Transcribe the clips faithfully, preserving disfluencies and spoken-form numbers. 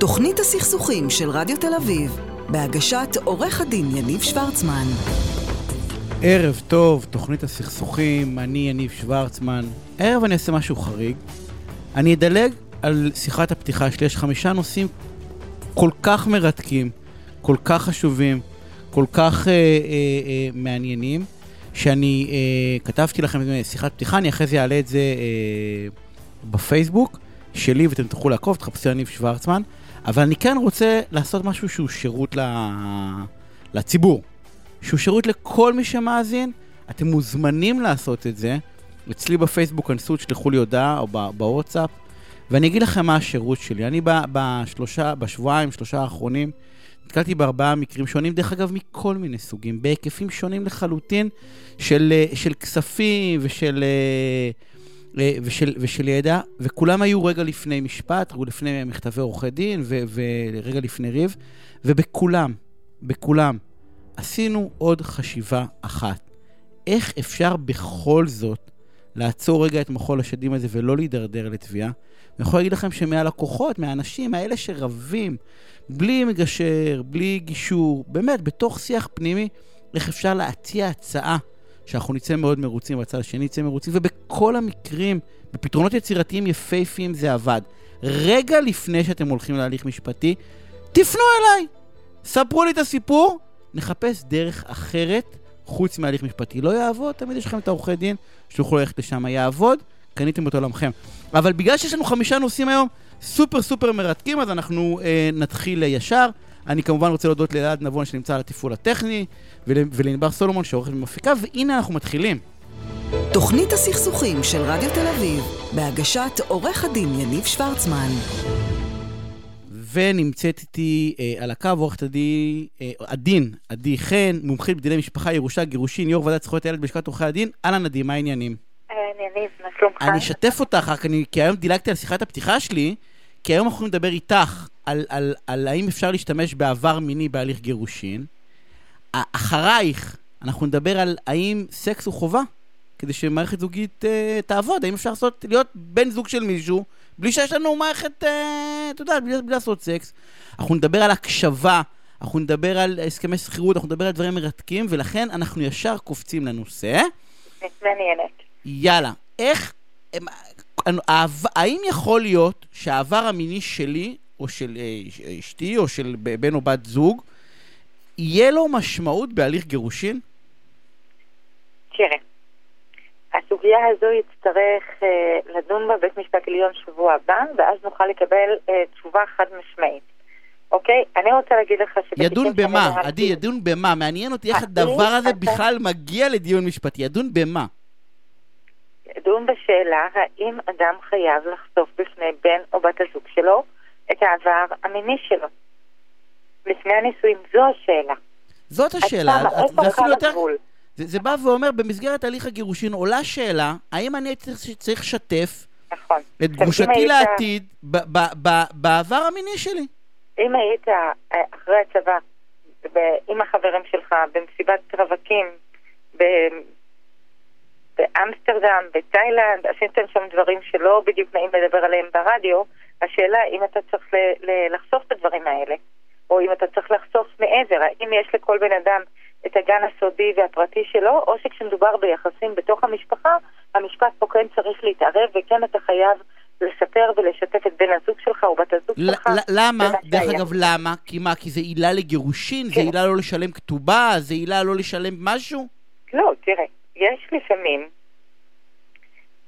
תוכנית הסכסוכים של רדיו תל אביב, בהגשת עורך הדין יניב שוורצמן. ערב טוב, תוכנית הסכסוכים, אני יניב שוורצמן. ערב אני אעשה משהו חריג. אני אדלג על שיחת הפתיחה שלי, יש חמישה נושאים כל כך מרתקים, כל כך חשובים, כל כך אה, אה, אה, מעניינים, שאני אה, כתבתי לכם שיחת פתיחה, אני אחרי זה יעלה את זה אה, בפייסבוק שלי, ואתם תוכלו לעקוב, תחפשו יניב שוורצמן, אבל אני כן רוצה לעשות משהו שהוא שירות לציבור, שהוא שירות לכל מי שמאזין, אתם מוזמנים לעשות את זה, אצלי בפייסבוק אנסו, תשלחו לי הודעה או בוואטסאפ, ואני אגיד לכם מה השירות שלי. אני בשלושה, בשבועיים, שלושה האחרונים, נתקלתי בארבעה מקרים שונים, דרך אגב מכל מיני סוגים, בהיקפים שונים לחלוטין, של, של כספים ושל, ושל, ושל ידע, וכולם היו רגע לפני משפט, רגע לפני מכתבי עורכי דין, ו, ורגע לפני ריב, ובכולם, בכולם, עשינו עוד חשיבה אחת. איך אפשר בכל זאת לעצור רגע את מחול השדים הזה ולא להידרדר לתביעה? אני יכול להגיד לכם שמהלקוחות, מהאנשים האלה שרבים, בלי מגשר, בלי גישור, באמת, בתוך שיח פנימי, איך אפשר להציע הצעה שאנחנו נצא מאוד מרוצים, והצד השני נצא מרוצים, ובכל המקרים, בפתרונות יצירתיים יפהפיים זה עבד. רגע לפני שאתם הולכים להליך משפטי, תפנו אליי, ספרו לי את הסיפור, נחפש דרך אחרת, חוץ מהליך משפטי. לא יעבוד, תמיד יש לכם את העורכי דין, שתוכלו ללכת לשם, יעבוד, קניתם אותו למכם. אבל בגלל שיש לנו חמישה נושאים היום, סופר סופר מרתקים, אז אנחנו אה, נתחיל ישר. אני כמובן רוצה להודות לאלעד נבון שנמצא על התפעול הטכני, ול, ולנבר סולומון שעורכת ומפיקה, והנה אנחנו מתחילים. תוכנית הסכסוכים של רדיו תל אביב, בהגשת עורך הדין יניב שוורצמן. ונמצאת איתי אה, על הקו עורכת הדין, אה, הדין, עדי חן, מומחית בדיני משפחה, ירושה, גירושין, יו"ר ועדת זכויות הילד בלשכת עורכי הדין. אלנה נדין, מה העניינים? עניינים, מה שלומך? אני אשתף אותך, רק אני, כי היום דילגתי על שיחת הפתיחה שלי, כי היום אנחנו יכולים לדבר איתך על, על, על האם אפשר להשתמש בעבר מיני בהליך גירושין. אחרייך אנחנו נדבר על האם סקס הוא חובה, כדי שמערכת זוגית אה, תעבוד, האם אפשר לעשות, להיות בן זוג של מישהו, בלי שיש לנו מערכת, אה, אתה יודע, בלי, בלי לעשות סקס. אנחנו נדבר על הקשבה, אנחנו נדבר על הסכמי שכירות, אנחנו נדבר על דברים מרתקים, ולכן אנחנו ישר קופצים לנושא. מעניינת. יאללה, איך, האם יכול להיות שהעבר המיני שלי, או של אשתי, או של בן או בת זוג, יהיה לו משמעות בהליך גירושין? תראה, הסוגיה הזו יצטרך לדון בבית משפט עליון שבוע הבא, ואז נוכל לקבל תשובה חד משמעית. אוקיי? אני רוצה להגיד לך ש... ידון במה? עדי, ידון במה? מעניין אותי איך הדבר הזה בכלל מגיע לדיון משפטי. ידון במה? ידון בשאלה האם אדם חייב לחשוף בפני בן או בת הזוג שלו את העבר המיני שלו. לפני הנישואים זו השאלה. זאת השאלה. זה אפילו יותר... זה, זה בא ואומר, במסגרת הליך הגירושין עולה שאלה, האם אני צריך לשתף נכון. את גרושתי לעתיד ב, ב, ב, בעבר המיני שלי? אם היית אחרי הצבא, ב, עם החברים שלך, במסיבת רווקים, ב... באמסטרדם, בתאילנד, עשיתם שם דברים שלא בדיוק נעים לדבר עליהם ברדיו, השאלה אם אתה צריך ל- ל- לחשוף את הדברים האלה, או אם אתה צריך לחשוף מעבר, האם יש לכל בן אדם את הגן הסודי והפרטי שלו, או שכשמדובר ביחסים בתוך המשפחה, המשפט פה כן צריך להתערב, וכן אתה חייב לספר ולשתף את בן הזוג שלך או בת הזוג שלך. למה? דרך אגב, למה? כי מה? כי זה עילה לגירושין? זה עילה לא לשלם כתובה? זה עילה לא לשלם משהו? לא, תראה. יש לפעמים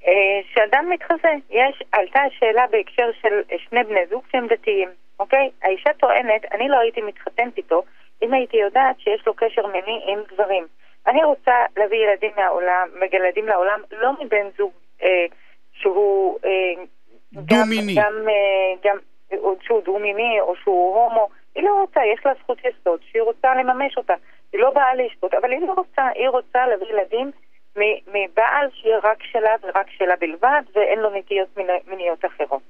אה, שאדם מתחזה. יש, עלתה השאלה בהקשר של שני בני זוג שהם דתיים, אוקיי? האישה טוענת, אני לא הייתי מתחתנת איתו, אם הייתי יודעת שיש לו קשר מיני עם גברים. אני רוצה להביא ילדים לעולם, מגלדים לעולם, לא מבן זוג אה, שהוא אה, גם, גם, אה, גם, שהוא דו-מיני או שהוא הומו. היא לא רוצה, יש לה זכות יסוד, שהיא רוצה לממש אותה. היא לא באה להשפוט, אבל היא לא רוצה, היא רוצה להביא ילדים מבעל שהיא רק שלה ורק שלה בלבד, ואין לו נטיות מיניות אחרות.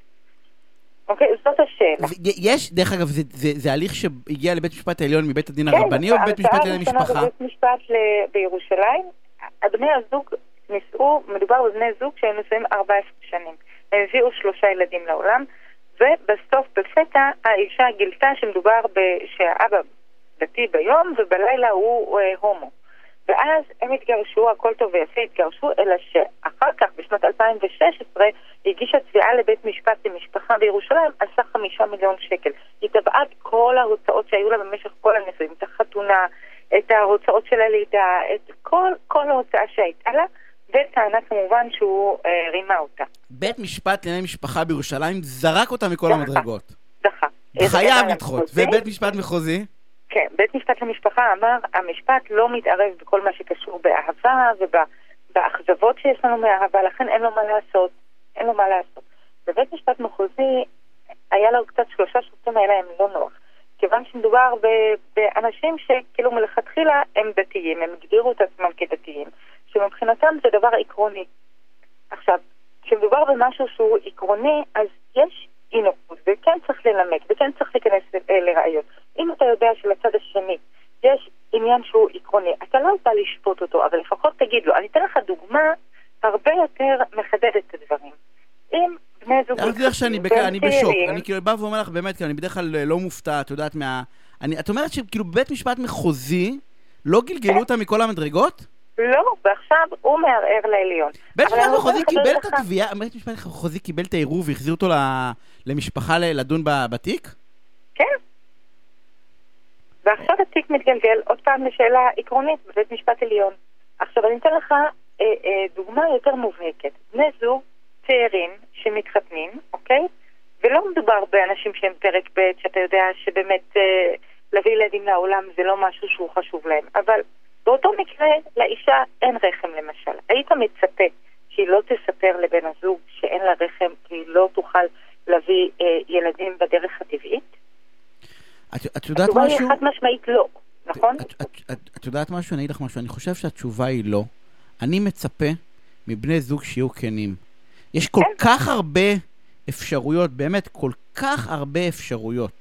אוקיי, זאת השאלה. יש, דרך אגב, זה, זה, זה הליך שהגיע לבית משפט העליון מבית הדין כן, הרבני או בית משפט לענייני משפחה? בבית משפט בירושלים, בני הזוג נישאו, מדובר בבני זוג שהם נשואים ארבע עשרה שנים. הם הביאו שלושה ילדים לעולם, ובסוף בפתע האישה גילתה שמדובר שהאבא דתי ביום ובלילה הוא אה, הומו. ואז הם התגרשו, הכל טוב ויפה התגרשו, אלא שאחר כך בשנת אלפיים ושש עשרה הגישה תביעה לבית משפט למשפחה בירושלים על סך חמישה מיליון שקל. היא תבעה כל ההוצאות שהיו לה במשך כל הנישואים, את החתונה, את ההוצאות של הלידה, את כל, כל ההוצאה שהייתה לה, וטענה כמובן שהוא אה, רימה אותה. בית משפט לענייני משפחה בירושלים זרק אותה מכל דחה, המדרגות. דחה. חייב לדחות. ובית משפט מחוזי? כן, בית משפט למשפחה אמר, המשפט לא מתערב בכל מה שקשור באהבה ובאכזבות שיש לנו מאהבה, לכן אין לו מה לעשות, אין לו מה לעשות. בבית משפט מחוזי היה לו קצת שלושה שופטים, היה להם לא נוח. כיוון שמדובר באנשים שכאילו מלכתחילה הם דתיים, הם הגדירו את עצמם כדתיים, שמבחינתם זה דבר עקרוני. עכשיו, כשמדובר במשהו שהוא עקרוני, אז יש אינוקות, וכן צריך ללמק, וכן צריך להיכנס לראיות. אם אתה יודע שלצד השני יש עניין שהוא עקרוני, אתה לא יודע לשפוט אותו, אבל לפחות תגיד לו. אני אתן לך דוגמה הרבה יותר מחדדת את הדברים. אם בני זוג... אני אגיד לך שאני בשוק, אני כאילו בא ואומר לך באמת, כי אני בדרך כלל לא מופתע, את יודעת מה... את אומרת שכאילו בית משפט מחוזי לא גלגלו אותה מכל המדרגות? לא, ועכשיו הוא מערער לעליון. בית משפט מחוזי קיבל את התביעה, בית משפט מחוזי קיבל את העירוב והחזיר אותו למשפחה לדון בתיק? כן. ועכשיו התיק מתגלגל עוד פעם לשאלה עקרונית בבית משפט עליון. עכשיו אני אתן לך אה, אה, דוגמה יותר מובהקת. בני זוג צעירים שמתחתנים, אוקיי? ולא מדובר באנשים שהם פרק ב' שאתה יודע שבאמת אה, להביא ילדים לעולם זה לא משהו שהוא חשוב להם. אבל באותו מקרה לאישה אין רחם למשל. היית מצפה שהיא לא תספר לבן הזוג שאין לה רחם כי היא לא תוכל להביא אה, ילדים בדרך הטבעית? התשובה היא אחת משמעית לא, נכון? את יודעת משהו? אני אגיד לך משהו. אני חושב שהתשובה היא לא. אני מצפה מבני זוג שיהיו כנים. יש כל כך הרבה אפשרויות, באמת כל כך הרבה אפשרויות,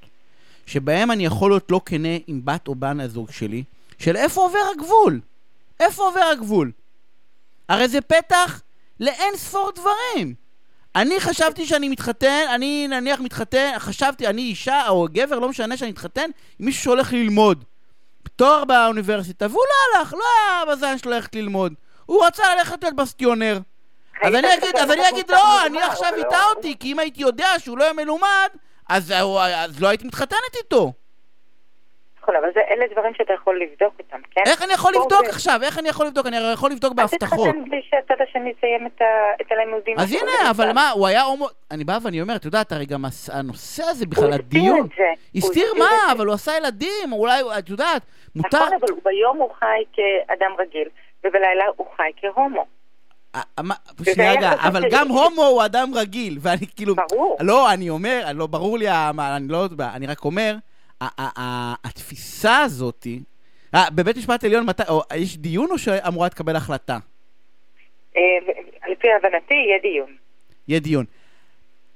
שבהם אני יכול להיות לא כנה עם בת או בן הזוג שלי, של איפה עובר הגבול? איפה עובר הגבול? הרי זה פתח לאין ספור דברים. אני חשבתי שאני מתחתן, אני נניח מתחתן, חשבתי, אני אישה או גבר, לא משנה שאני מתחתן, עם מישהו שהולך ללמוד. בתואר באוניברסיטה, והוא לא הלך, לא הבזן שלו הולכת ללמוד. הוא רצה ללכת להיות בסטיונר. אז אני אגיד, אז אני אגיד, לא, אני עכשיו איתה אותי, כי אם הייתי יודע שהוא לא היה מלומד, אז לא הייתי מתחתנת איתו. נכון, אבל אלה דברים שאתה יכול לבדוק אותם, כן? איך אני יכול לבדוק עכשיו? איך אני יכול לבדוק? אני יכול לבדוק בהבטחות. אז תתחתן בלי שהצד השני סיים את הלימודים. אז הנה, אבל מה, הוא היה הומו... אני באה ואני אומרת, אתה יודע, אתה רגע, הנושא הזה בכלל, הדיון... הסתיר מה, אבל הוא עשה ילדים, אולי, את יודעת, מותר... נכון, אבל ביום הוא חי כאדם רגיל, ובלילה הוא חי כהומו. אבל גם הומו הוא אדם רגיל, ואני כאילו... ברור. לא, אני אומר, לא ברור לי, אני רק אומר... התפיסה הזאת, בבית משפט עליון, יש דיון או שאמורה תקבל החלטה? לפי הבנתי, יהיה דיון. יהיה דיון.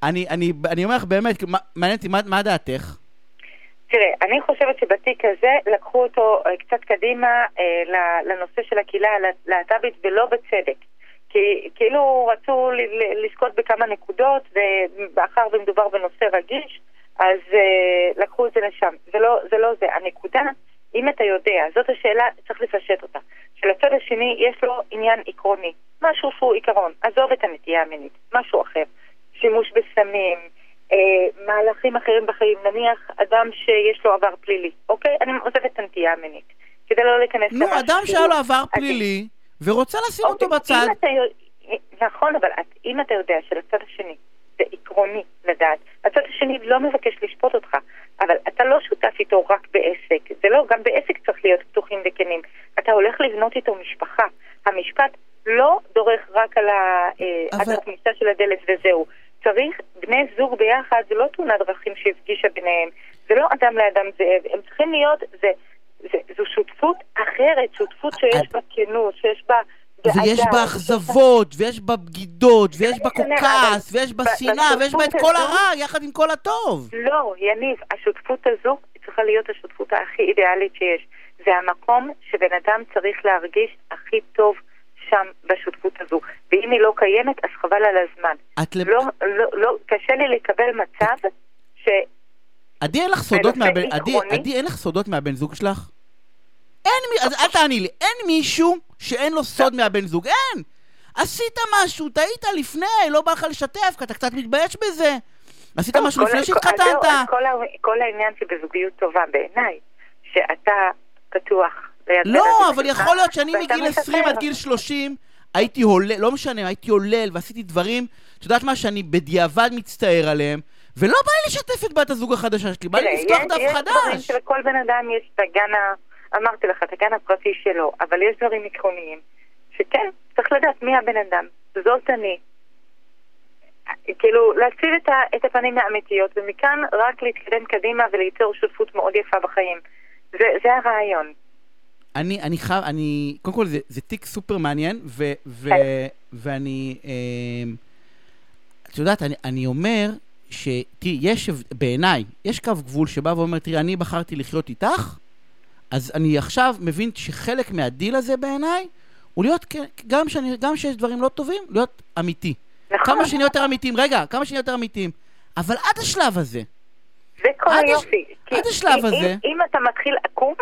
אני אומר לך באמת, מעניין אותי, מה דעתך? תראה, אני חושבת שבתיק הזה לקחו אותו קצת קדימה לנושא של הקהילה הלהט"בית ולא בצדק. כאילו רצו לזכות בכמה נקודות, ואחר ומדובר בנושא רגיש, אז euh, לקחו את זה לשם. זה לא, זה לא זה. הנקודה, אם אתה יודע, זאת השאלה, צריך לפשט אותה. שלצד השני יש לו עניין עקרוני. משהו שהוא עיקרון. עזוב את הנטייה המינית. משהו אחר. שימוש בסמים, אה, מהלכים אחרים בחיים. נניח אדם שיש לו עבר פלילי. אוקיי? אני עוזב את הנטייה המינית. כדי לא להיכנס למשהו. נו, אדם שהיה לו עבר פלילי אני... ורוצה לשים אוקיי, אותו בצד. אתה... נכון, אבל את, אם אתה יודע שלצד השני זה עקרוני לדעת. הצד השני לא מבקש לשפוט אותך, אבל אתה לא שותף איתו רק בעסק. זה לא, גם בעסק צריך להיות פתוחים וכנים. אתה הולך לבנות איתו משפחה. המשפט לא דורך רק על הכניסה של הדלת וזהו. צריך בני זוג ביחד, זה לא תאונת דרכים שהפגישה ביניהם. זה לא אדם לאדם זאב. הם צריכים להיות, זה, זה, זו שותפות אחרת, שותפות שיש בה כנות, שיש בה... ויש בה אכזבות, ויש בה בגידות, ויש בה קוקס, ויש בה שנאה, ויש בה את כל הרע, יחד עם כל הטוב. לא, יניב, השותפות הזו צריכה להיות השותפות הכי אידיאלית שיש. זה המקום שבן אדם צריך להרגיש הכי טוב שם בשותפות הזו. ואם אם היא לא קיימת, אז חבל על הזמן. לא, לא, לא, קשה לי לקבל מצב ש... עדי, אין לך סודות מהבן, עדי, עדי, אין לך סודות מהבן זוג שלך? אין, אז אל תעני לי, אין מישהו שאין לו סוד מהבן זוג, אין! עשית משהו, טעית לפני, לא בא לך לשתף, כי אתה קצת מתבייש בזה. עשית משהו לפני שהתחתנת. כל העניין שבזוגיות טובה בעיניי, שאתה פתוח. לא, אבל יכול להיות שאני מגיל עשרים עד גיל שלושים, הייתי הולל, לא משנה, הייתי הולל ועשיתי דברים, את יודעת מה שאני בדיעבד מצטער עליהם, ולא בא לי לשתף את בת הזוג החדשה שלי, בא לי לפתוח דף חדש. יש דברים שלכל בן אדם יש את הגן, אמרתי לך, את הגן הפרטי שלו, אבל יש דברים עקרוניים, שכן, צריך לדעת מי הבן אדם, זאת אני. כאילו, להציב את הפנים האמיתיות, ומכאן רק להתקדם קדימה וליצור שותפות מאוד יפה בחיים. זה הרעיון. אני, אני חייב, אני, קודם כל, זה, זה תיק סופר מעניין, ו, ו, ואני, את יודעת, אני, אני אומר ש, תראי, יש, בעיניי, יש קו גבול שבא ואומר, תראי, אני בחרתי לחיות איתך, אז אני עכשיו מבין שחלק מהדיל הזה בעיניי, הוא להיות, גם שאני, גם שיש דברים לא טובים, להיות אמיתי. כמה שאני יותר אמיתיים, רגע, כמה שאני יותר אמיתיים. אבל עד השלב הזה, זה כל היופי. עד השלב הזה, אם אתה מתחיל עקום,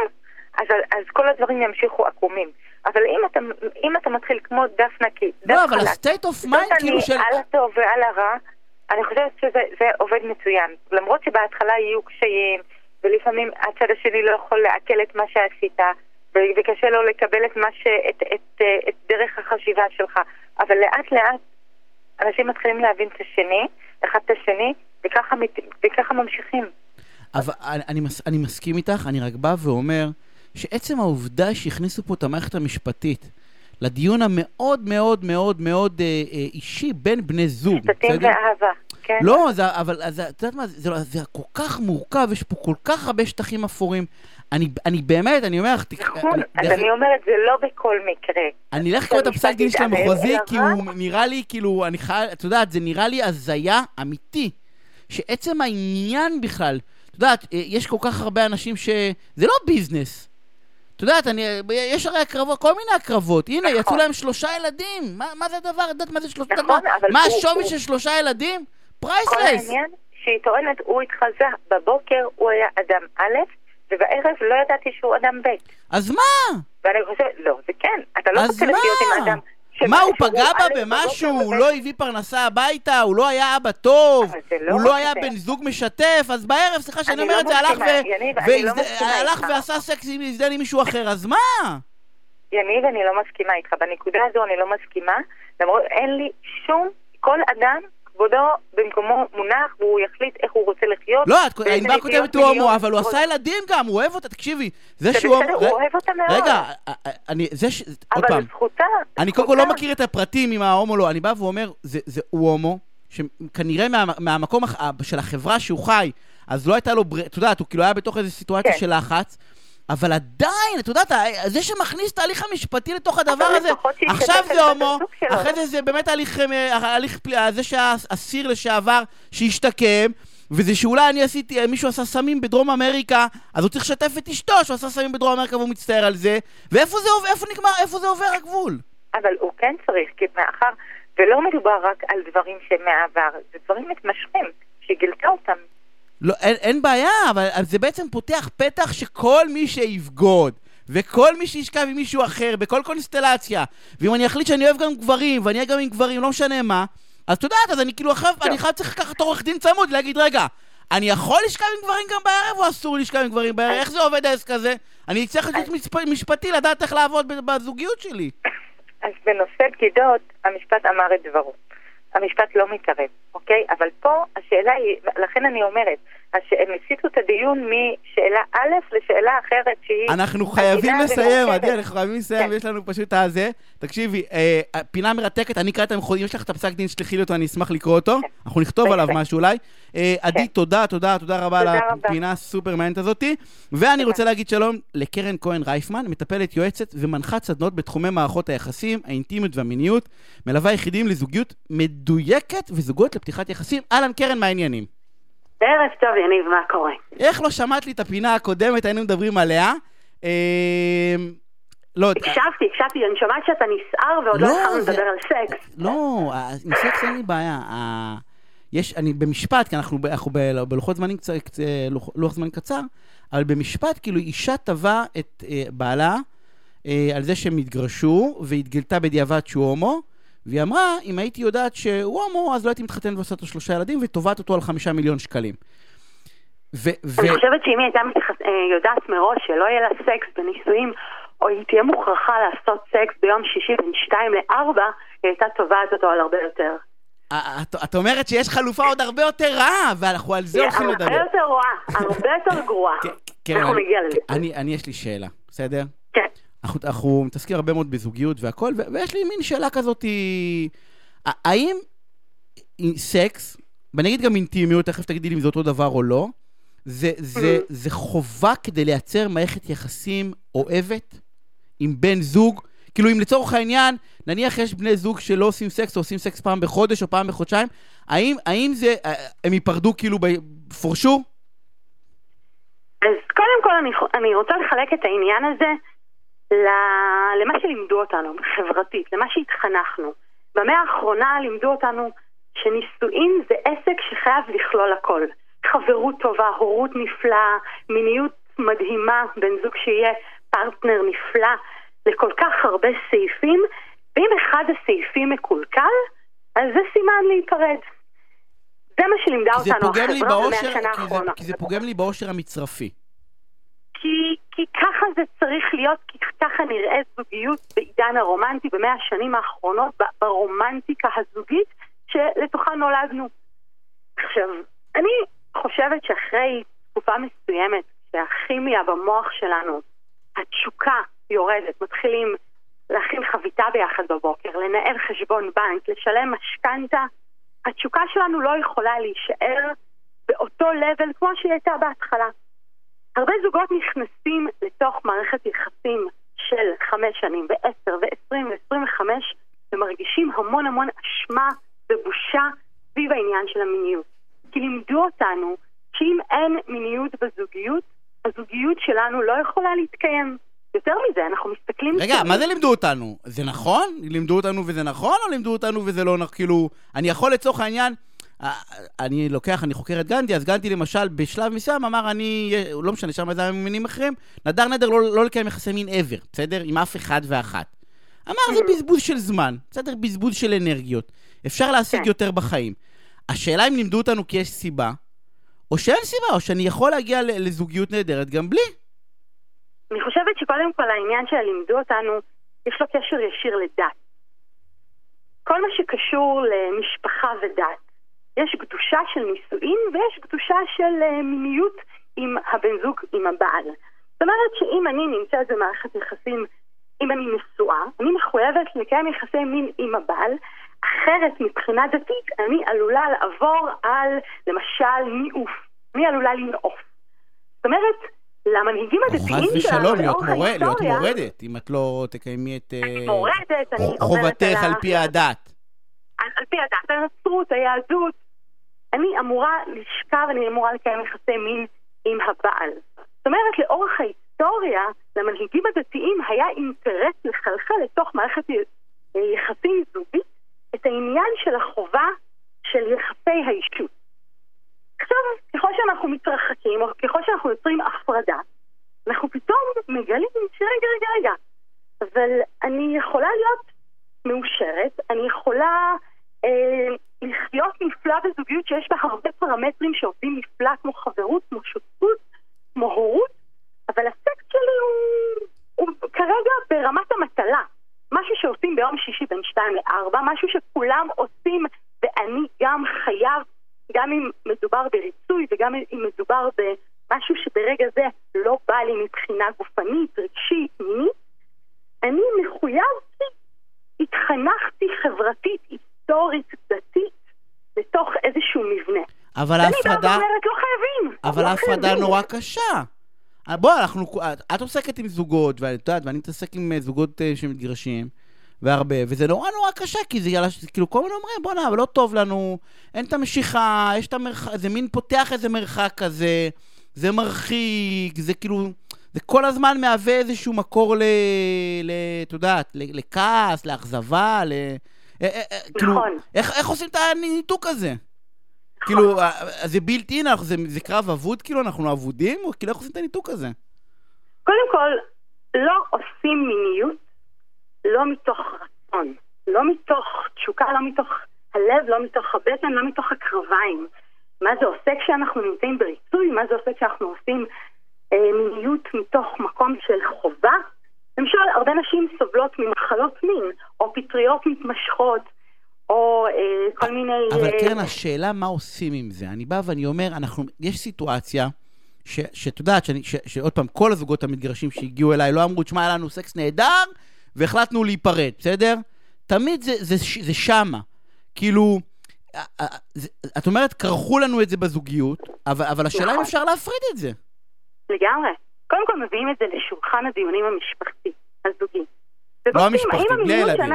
אז, אז כל הדברים ימשיכו עקומים. אבל אם אתה, אם אתה מתחיל כמו דף נקי, דף לא, חלק, אבל ה-state of mind כאילו של... על הטוב ועל הרע, אני חושבת שזה זה עובד מצוין. למרות שבהתחלה יהיו קשיים, ולפעמים הצד השני לא יכול לעכל את מה שעשית, וקשה לו לקבל את, מה ש... את, את, את דרך החשיבה שלך. אבל לאט לאט אנשים מתחילים להבין את השני, אחד את השני, וככה, מת... וככה ממשיכים. אבל אני, מס... אני מסכים איתך, אני רק בא ואומר... שעצם העובדה שהכניסו פה את המערכת המשפטית לדיון המאוד מאוד מאוד מאוד אה, אה, אישי בין בני זוג. משפטים ואהבה, כן. לא, זה, אבל זה, את יודעת מה, זה, זה, זה כל כך מורכב, יש פה כל כך הרבה שטחים אפורים. אני, אני באמת, אני אומר... נכון, אז אני אומרת, זה לא בכל מקרה. אני אלך לקרוא את הפסק דין של המחוזי, כי הוא נראה לי, כאילו, אני חי... את יודעת, זה נראה לי הזיה אמיתי, שעצם העניין בכלל, את יודעת, יש כל כך הרבה אנשים ש... זה לא ביזנס. את יודעת, אני, יש הרי הקרבות, כל מיני הקרבות. הנה, נכון. יצאו להם שלושה ילדים. מה, מה זה הדבר? יודעת מה זה שלושה נכון, ילדים? מה השומש של שלושה ילדים? פרייסלס. כל העניין שהיא טוענת, הוא התחזה. בבוקר הוא היה אדם א', ובערב לא ידעתי שהוא אדם ב'. אז מה? ואני חושבת, לא, זה כן. אתה לא רוצה לפיות עם אדם. מה, הוא פגע בה במשהו? הוא לא הביא פרנסה הביתה? הוא לא היה אבא טוב? הוא לא היה בן זוג משתף? אז בערב, סליחה שאני אומרת, זה הלך ועשה סקס עם הזדל עם מישהו אחר, אז מה? יניב, אני לא מסכימה איתך. בנקודה הזו אני לא מסכימה. למרות, אין לי שום, כל אדם, כבודו במקומו מונח, והוא יחליט איך הוא רוצה לחיות. לא, אין מה כותבת הוא הומו, אבל הוא עשה ילדים גם, הוא אוהב אותה, תקשיבי. זה שהוא... הוא אוהב אותה מאוד. רגע, אני... אבל זכותה. אני קודם כל לא מכיר את הפרטים עם ההומו, לא. אני בא ואומר, זה הומו, שכנראה מהמקום של החברה שהוא חי, אז לא הייתה לו... אתה יודעת, הוא כאילו היה בתוך איזו סיטואציה של לחץ, אבל עדיין, אתה יודעת, זה שמכניס תהליך המשפטי לתוך הדבר הזה, עכשיו זה הומו, אחרי זה זה באמת הליך, זה שהאסיר לשעבר שהשתקם, וזה שאולי אני עשיתי, מישהו עשה סמים בדרום אמריקה, אז הוא צריך לשתף את אשתו שהוא עשה סמים בדרום אמריקה והוא מצטער על זה, ואיפה זה עובר, איפה נגמר, איפה זה עובר הגבול? אבל הוא כן צריך, כי מאחר, ולא מדובר רק על דברים שמעבר, זה דברים מתמשכים, שגילתה אותם. לא, אין, אין בעיה, אבל זה בעצם פותח פתח שכל מי שיבגוד, וכל מי שישכב עם מישהו אחר, בכל קונסטלציה, ואם אני אחליט שאני אוהב גם גברים, ואני אוהב גם עם גברים, לא משנה מה, אז אתה יודעת, אז אני כאילו אחר, אני חייב צריך לקחת עורך דין צמוד, להגיד, רגע, אני יכול לשכב עם גברים גם בערב, או אסור לשכב עם גברים בערב? איך זה עובד העסק הזה? אני צריך לתת משפטי לדעת איך לעבוד בזוגיות שלי. אז בנושא בגידות, המשפט אמר את דברו. המשפט לא מתערב, אוקיי? אבל פה השאלה היא, לכן אני אומרת, הם הסיטו את הדיון משאלה א' לשאלה אחרת שהיא... אנחנו חייבים לסיים, עדי, אנחנו חייבים לסיים, ויש לנו פשוט הזה. תקשיבי, פינה מרתקת, אני קראתי, אם יש לך את הפסק דין, שתכילי אותו, אני אשמח לקרוא אותו, אנחנו נכתוב עליו משהו אולי. עדי, תודה, תודה, תודה רבה על הפינה הסופר מעניינת הזאת. ואני רוצה להגיד שלום לקרן כהן רייפמן, מטפלת יועצת ומנחת סדנות בתחומי מערכות היחסים, האינטימיות והמיניות, מלווה יחידים לזוגיות מדויקת וזוגות לפתיחת יחסים. אהלן, קרן, מה העניינים? ערב טוב, יניב, מה קורה? איך לא שמעת לי את הפינה הקודמת, היינו מדברים עליה. הקשבתי, הקשבתי, אני שומעת שאתה נסער ועוד לא יכולנו לדבר על סקס. לא, עם סקס אין לי בעיה. יש, אני במשפט, כי אנחנו בלוח זמנים קצר, אבל במשפט, כאילו אישה טבע את בעלה על זה שהם התגרשו, והתגלתה בדיעבד שהוא הומו, והיא אמרה, אם הייתי יודעת שהוא הומו, אז לא הייתי מתחתן ועושה אותו שלושה ילדים, וטובעת אותו על חמישה מיליון שקלים. אני חושבת שאם היא הייתה יודעת מראש שלא יהיה לה סקס בנישואים, או היא תהיה מוכרחה לעשות סקס ביום שישי בין שתיים לארבע, היא הייתה טובעת אותו על הרבה יותר. את אומרת שיש חלופה עוד הרבה יותר רעה, ואנחנו על זה הולכים לדבר. הרבה יותר רעה, הרבה יותר גרועה. אנחנו מגיע לזה. אני, יש לי שאלה, בסדר? כן. אנחנו מתעסקים הרבה מאוד בזוגיות והכל, ויש לי מין שאלה כזאת, האם סקס, בנגיד גם אינטימיות, תכף תגידי לי אם זה אותו דבר או לא, זה חובה כדי לייצר מערכת יחסים אוהבת עם בן זוג, כאילו אם לצורך העניין, נניח יש בני זוג שלא עושים סקס, או עושים סקס פעם בחודש או פעם בחודשיים, האם, האם זה, הם ייפרדו כאילו בפורשו? אז קודם כל אני, אני רוצה לחלק את העניין הזה למה שלימדו אותנו, חברתית, למה שהתחנכנו. במאה האחרונה לימדו אותנו שנישואים זה עסק שחייב לכלול הכל. חברות טובה, הורות נפלאה, מיניות מדהימה, בן זוג שיהיה פרטנר נפלא, לכל כך הרבה סעיפים, ואם אחד הסעיפים מקולקל, אז זה סימן להיפרד. זה מה שלימדה אותנו החברה במאה השנה האחרונה. כי זה פוגם לי באושר המצרפי. כי, כי ככה זה צריך להיות, כי ככה נראה זוגיות בעידן הרומנטי, במאה השנים האחרונות, ברומנטיקה הזוגית, שלתוכה נולדנו. עכשיו, אני חושבת שאחרי תקופה מסוימת, שהכימיה במוח שלנו, התשוקה, יורדת, מתחילים להכין חביתה ביחד בבוקר, לנהל חשבון בנק, לשלם משכנתה, התשוקה שלנו לא יכולה להישאר באותו לבל כמו שהיא הייתה בהתחלה. הרבה זוגות נכנסים לתוך מערכת יחסים של חמש שנים, ועשר, ועשרים, ועשרים וחמש, ומרגישים המון המון אשמה ובושה סביב העניין של המיניות. כי לימדו אותנו שאם אין מיניות בזוגיות, הזוגיות שלנו לא יכולה להתקיים. יותר מזה, אנחנו מסתכלים... רגע, מה זה לימדו אותנו? זה נכון? לימדו אותנו וזה נכון, או לימדו אותנו וזה לא נכון? כאילו, אני יכול לצורך העניין, אני לוקח, אני חוקר את גנדי, אז גנדי למשל בשלב מסוים אמר, אני, לא משנה, שם זה מינים אחרים, נדר נדר לא לקיים יחסי מין עבר, בסדר? עם אף אחד ואחת. אמר, זה בזבוז של זמן, בסדר? בזבוז של אנרגיות. אפשר להשיג יותר בחיים. השאלה אם לימדו אותנו כי יש סיבה, או שאין סיבה, או שאני יכול להגיע לזוגיות נהדרת גם בלי. אני חושבת שקודם כל העניין של הלימדו אותנו, יש לו קשר ישיר לדת. כל מה שקשור למשפחה ודת. יש קדושה של נישואים ויש קדושה של מיניות עם הבן זוג, עם הבעל. זאת אומרת שאם אני נמצאת במערכת יחסים, אם אני נשואה, אני מחויבת לקיים יחסי מין עם הבעל, אחרת מבחינה דתית אני עלולה לעבור על, למשל, ניאוף. אני עלולה לנעוף. זאת אומרת, למנהיגים הדתיים שלנו לאורך ההיסטוריה... להיות מורדת, אם את לא תקיימי את חובתך על פי הדת. על פי הדת, הנצרות, היהדות. אני אמורה לשכב, אני אמורה לקיים יחסי מין עם הבעל. זאת אומרת, לאורך ההיסטוריה, למנהיגים הדתיים היה אינטרס לחלחל לתוך מערכת יחסים זוגית את העניין של החובה של יחסי האישות. עכשיו, ככל שאנחנו מתרחקים, או ככל שאנחנו יוצרים הפרדה, אנחנו פתאום מגלים שרגע, רגע, רגע. אבל אני יכולה להיות מאושרת, אני יכולה אה, לחיות נפלא בזוגיות שיש בה הרבה פרמטרים שעובדים נפלא, כמו חברות, כמו שותפות, כמו הורות, אבל הסקס שלי הוא, הוא כרגע ברמת המטלה. משהו שעושים ביום שישי בין שתיים לארבע, משהו שכולם עושים ואני גם חייב, גם אם מדובר בריצוי וגם אם מדובר במשהו שברגע זה לא בא לי מבחינה גופנית, רגשית, מינית, אני מחויבתי, התחנכתי חברתית, היסטורית, דתית, לתוך איזשהו מבנה. אבל ההפרדה... לא חייבים. אבל ההפרדה נורא קשה. בוא, אנחנו... את עוסקת עם זוגות, ואני מתעסק עם זוגות שמתגרשים. והרבה, וזה נורא נורא קשה, כי זה כאילו כל מיני אומרים, בוא נה, אבל לא טוב לנו, אין את המשיכה, יש את המרחק, זה מין פותח איזה מרחק כזה, זה מרחיק, זה כאילו, וכל הזמן מהווה איזשהו מקור ל... לתודעת, לכעס, לאכזבה, ל... נכון. איך עושים את הניתוק הזה? כאילו, זה בלתי, זה קרב עבוד, כאילו, אנחנו עבודים, או כאילו, איך עושים את הניתוק הזה? קודם כל, לא עושים מיניות, לא מתוך רצון, לא מתוך תשוקה, לא מתוך הלב, לא מתוך הבטן, לא מתוך הקרביים. מה זה עושה כשאנחנו נמצאים בריצוי, מה זה עושה כשאנחנו עושים אה, מיניות מתוך מקום של חובה. למשל, הרבה נשים סובלות ממחלות מין, או פטריות מתמשכות, או אה, כל מיני... אבל אה... קרן, השאלה מה עושים עם זה? אני בא ואני אומר, אנחנו, יש סיטואציה, שאת יודעת, שעוד פעם, כל הזוגות המתגרשים שהגיעו אליי, לא אמרו, תשמע, היה לנו סקס נהדר, והחלטנו להיפרד, בסדר? תמיד זה, זה, זה שמה. כאילו, את אומרת, קרחו לנו את זה בזוגיות, אבל, אבל השאלה אם אפשר להפריד את זה. לגמרי. קודם כל מביאים את זה לשולחן הדיונים המשפחתי, הזוגי. לא המשפחתי, בלי ילדים.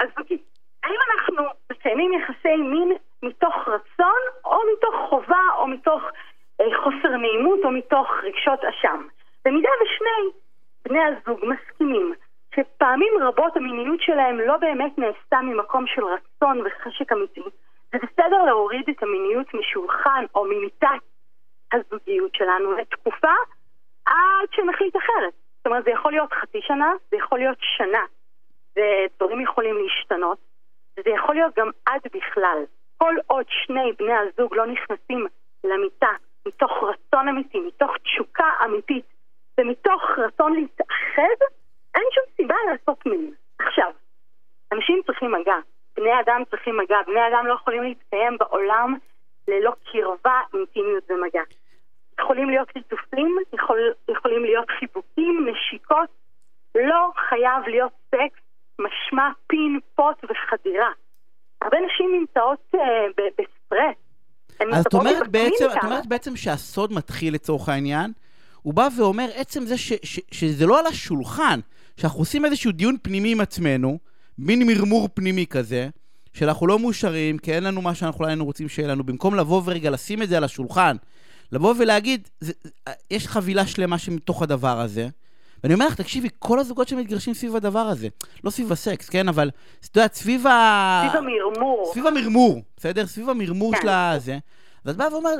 הזוגי. האם אנחנו מסיימים יחסי מין מתוך רצון, או מתוך חובה, או מתוך... חוסר נעימות או מתוך רגשות אשם. במידה ושני בני הזוג מסכימים שפעמים רבות המיניות שלהם לא באמת נעשתה ממקום של רצון וחשק אמיתי, זה בסדר להוריד את המיניות משולחן או ממיטת הזוגיות שלנו לתקופה עד שנחליט אחרת. זאת אומרת, זה יכול להיות חצי שנה, זה יכול להיות שנה, ודברים יכולים להשתנות, זה יכול להיות גם עד בכלל. כל עוד שני בני הזוג לא נכנסים למיטה מתוך רצון אמיתי, מתוך תשוקה אמיתית, ומתוך רצון להתאחד, אין שום סיבה לעשות מין. עכשיו, אנשים צריכים מגע, בני אדם צריכים מגע, בני אדם לא יכולים להתקיים בעולם ללא קרבה, אינטימיות ומגע. יכולים להיות ליטופים, יכול, יכולים להיות חיבוקים, נשיקות, לא חייב להיות סקס, משמע, פין, פוט וחדירה. הרבה נשים נמצאות אה, ב- בסטרס, אז את אומרת, בעצם, את אומרת בעצם שהסוד מתחיל לצורך העניין, הוא בא ואומר עצם זה ש, ש, שזה לא על השולחן, שאנחנו עושים איזשהו דיון פנימי עם עצמנו, מין מרמור פנימי כזה, שאנחנו לא מאושרים, כי אין לנו מה שאנחנו אולי רוצים שיהיה לנו, במקום לבוא ורגע לשים את זה על השולחן, לבוא ולהגיד, זה, יש חבילה שלמה שמתוך הדבר הזה, ואני אומר לך, תקשיבי, כל הזוגות שמתגרשים סביב הדבר הזה, לא סביב הסקס, כן, אבל סביב ה... סביב המרמור. סביב המרמור, בסדר? סביב המרמור של הזה. ואת באה ואומרת,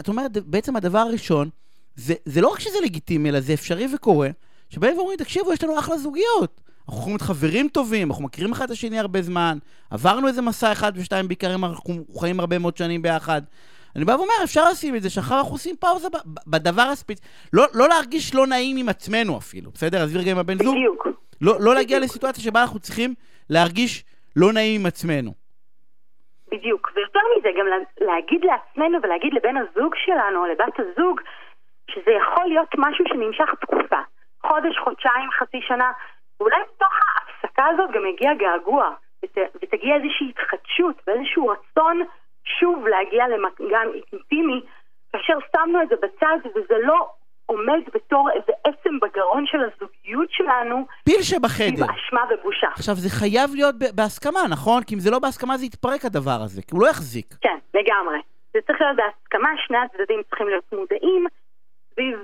את אומרת, בעצם הדבר הראשון, זה, זה לא רק שזה לגיטימי, אלא זה אפשרי וקורה, שבאים ואומרים, תקשיבו, יש לנו אחלה זוגיות. אנחנו יכולים להיות חברים טובים, אנחנו מכירים אחד את השני הרבה זמן, עברנו איזה מסע אחד ושתיים, בעיקר אנחנו חיים הרבה מאוד שנים ביחד. אני בא ואומר, אפשר לשים את זה, שאחר אנחנו עושים פאוזה בדבר הספציפי, לא, לא להרגיש לא נעים עם עצמנו אפילו, בסדר? אז וירגע עם הבן זוג, לא, לא להגיע לסיטואציה שבה אנחנו צריכים להרגיש לא נעים עם עצמנו. בדיוק, ויותר מזה, גם להגיד לעצמנו ולהגיד לבן הזוג שלנו, או לבת הזוג, שזה יכול להיות משהו שנמשך תקופה, חודש, חודשיים, חצי שנה, ואולי בתוך ההפסקה הזאת גם יגיע געגוע, ות, ותגיע איזושהי התחדשות, ואיזשהו רצון שוב להגיע למגע אינטימי, כאשר שמנו את זה בצד, וזה לא עומד בתור איזה עצם בגרון של הזוגיות שלנו, פיל שבחדר. באשמה ובושה. עכשיו, זה חייב להיות בהסכמה, נכון? כי אם זה לא בהסכמה, זה יתפרק הדבר הזה, כי הוא לא יחזיק. כן, לגמרי. זה צריך להיות בהסכמה, שני הצדדים צריכים להיות מודעים, סביב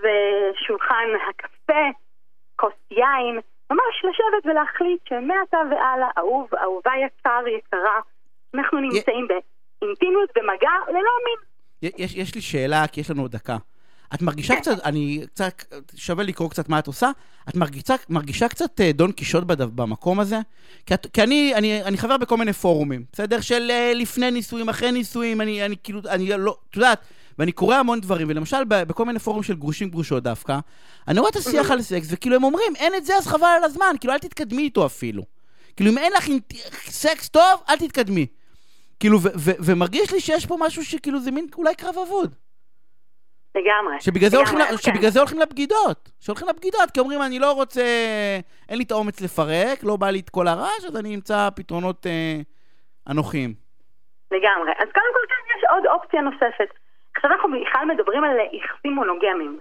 שולחן הקפה, כוס יין, ממש לשבת ולהחליט שמעתה ועלה, אהוב, אהובה יקר, יקרה, אנחנו נמצאים י... ב... אינטימיות במגע ללא מין. יש, יש לי שאלה, כי יש לנו עוד דקה. את מרגישה קצת, אני קצת, שווה לקרוא קצת מה את עושה, את מרגישה, מרגישה קצת דון קישוט במקום הזה? כי, את, כי אני, אני, אני חבר בכל מיני פורומים, בסדר? של לפני ניסויים, אחרי ניסויים, אני, אני, כאילו, אני לא, תודעת, ואני קורא המון דברים, ולמשל, בכל מיני פורומים של גרושים גרושות דווקא, אני רואה את השיח על סקס, וכאילו הם אומרים, אין את זה, אז חבל על הזמן, כאילו, אל תתקדמי איתו אפילו. כאילו, אם אין לך סקס טוב, אל תתקדמי. כאילו, ו- ו- ומרגיש לי שיש פה משהו שכאילו זה מין אולי קרב עבוד. לגמרי. שבגלל זה הולכים, כן. שבגלל זה הולכים לבגידות. שהולכים לבגידות, כי אומרים, אני לא רוצה, אין לי את האומץ לפרק, לא בא לי את כל הרעש, אז אני אמצא פתרונות אה, אנוכיים. לגמרי. אז קודם כל כך יש עוד אופציה נוספת. עכשיו אנחנו בכלל מדברים על יחסים מונוגמים.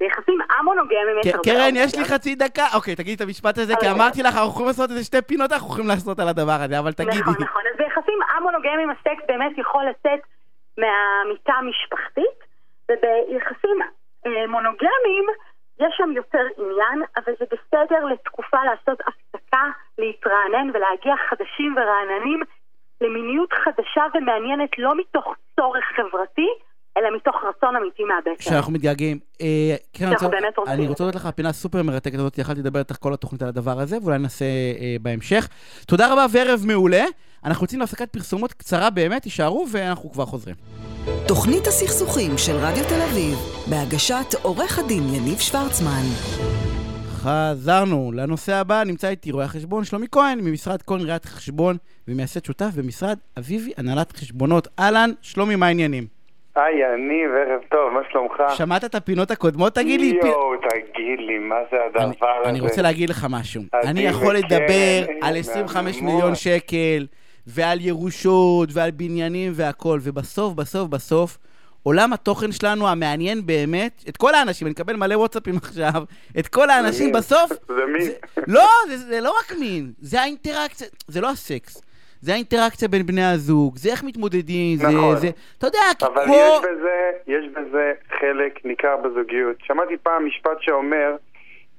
ביחסים המונוגמים יש הרבה... קרן, יש לי חצי דקה. אוקיי, תגידי את המשפט הזה, כי אמרתי לך, אנחנו יכולים לעשות איזה שתי פינות, אנחנו יכולים לעשות על הדבר הזה, אבל תגידי. נכון, נכון. אז ביחסים המונוגמים, הסקס באמת יכול לצאת מהמיטה המשפחתית, וביחסים מונוגמים יש שם יותר עניין, אבל זה בסדר לתקופה לעשות הפסקה, להתרענן ולהגיע חדשים ורעננים למיניות חדשה ומעניינת, לא מתוך צורך חברתי, אלא מתוך רצון אמיתי מהבטן. שאנחנו מתגעגעים. אני רוצה לדעת לך, הפינה סופר מרתקת הזאת, יכלתי לדבר איתך כל התוכנית על הדבר הזה, ואולי ננסה בהמשך. תודה רבה וערב מעולה. אנחנו רוצים להפסקת פרסומות קצרה באמת, תישארו, ואנחנו כבר חוזרים. תוכנית הסכסוכים של רדיו תל אביב, בהגשת עורך הדין יניב שוורצמן. חזרנו לנושא הבא, נמצא איתי רואה חשבון שלומי כהן, ממשרד כהן ראיית חשבון, ומייסד שותף במשרד אביבי, הנהלת חשבונות. אהלן, שלומי, מה העניינים? היי, יניב, ערב טוב, מה שלומך? שמעת את הפינות הקודמות? תגיד לי... יואו, תגיד לי, מה זה הדבר הזה? אני רוצה להגיד לך משהו. אני יכול לדבר על עשרים וחמישה מיליון שקל, ועל ירושות, ועל בניינים והכל, ובסוף, בסוף, בסוף, עולם התוכן שלנו המעניין באמת, את כל האנשים, אני מקבל מלא וואטסאפים עכשיו, את כל האנשים בסוף... זה מין. לא, זה לא רק מין, זה האינטראקציה, זה לא הסקס. זה האינטראקציה בין בני הזוג, זה איך מתמודדים, נכון. זה, זה... אתה יודע, אבל כמו... יש בזה, יש בזה חלק ניכר בזוגיות. שמעתי פעם משפט שאומר,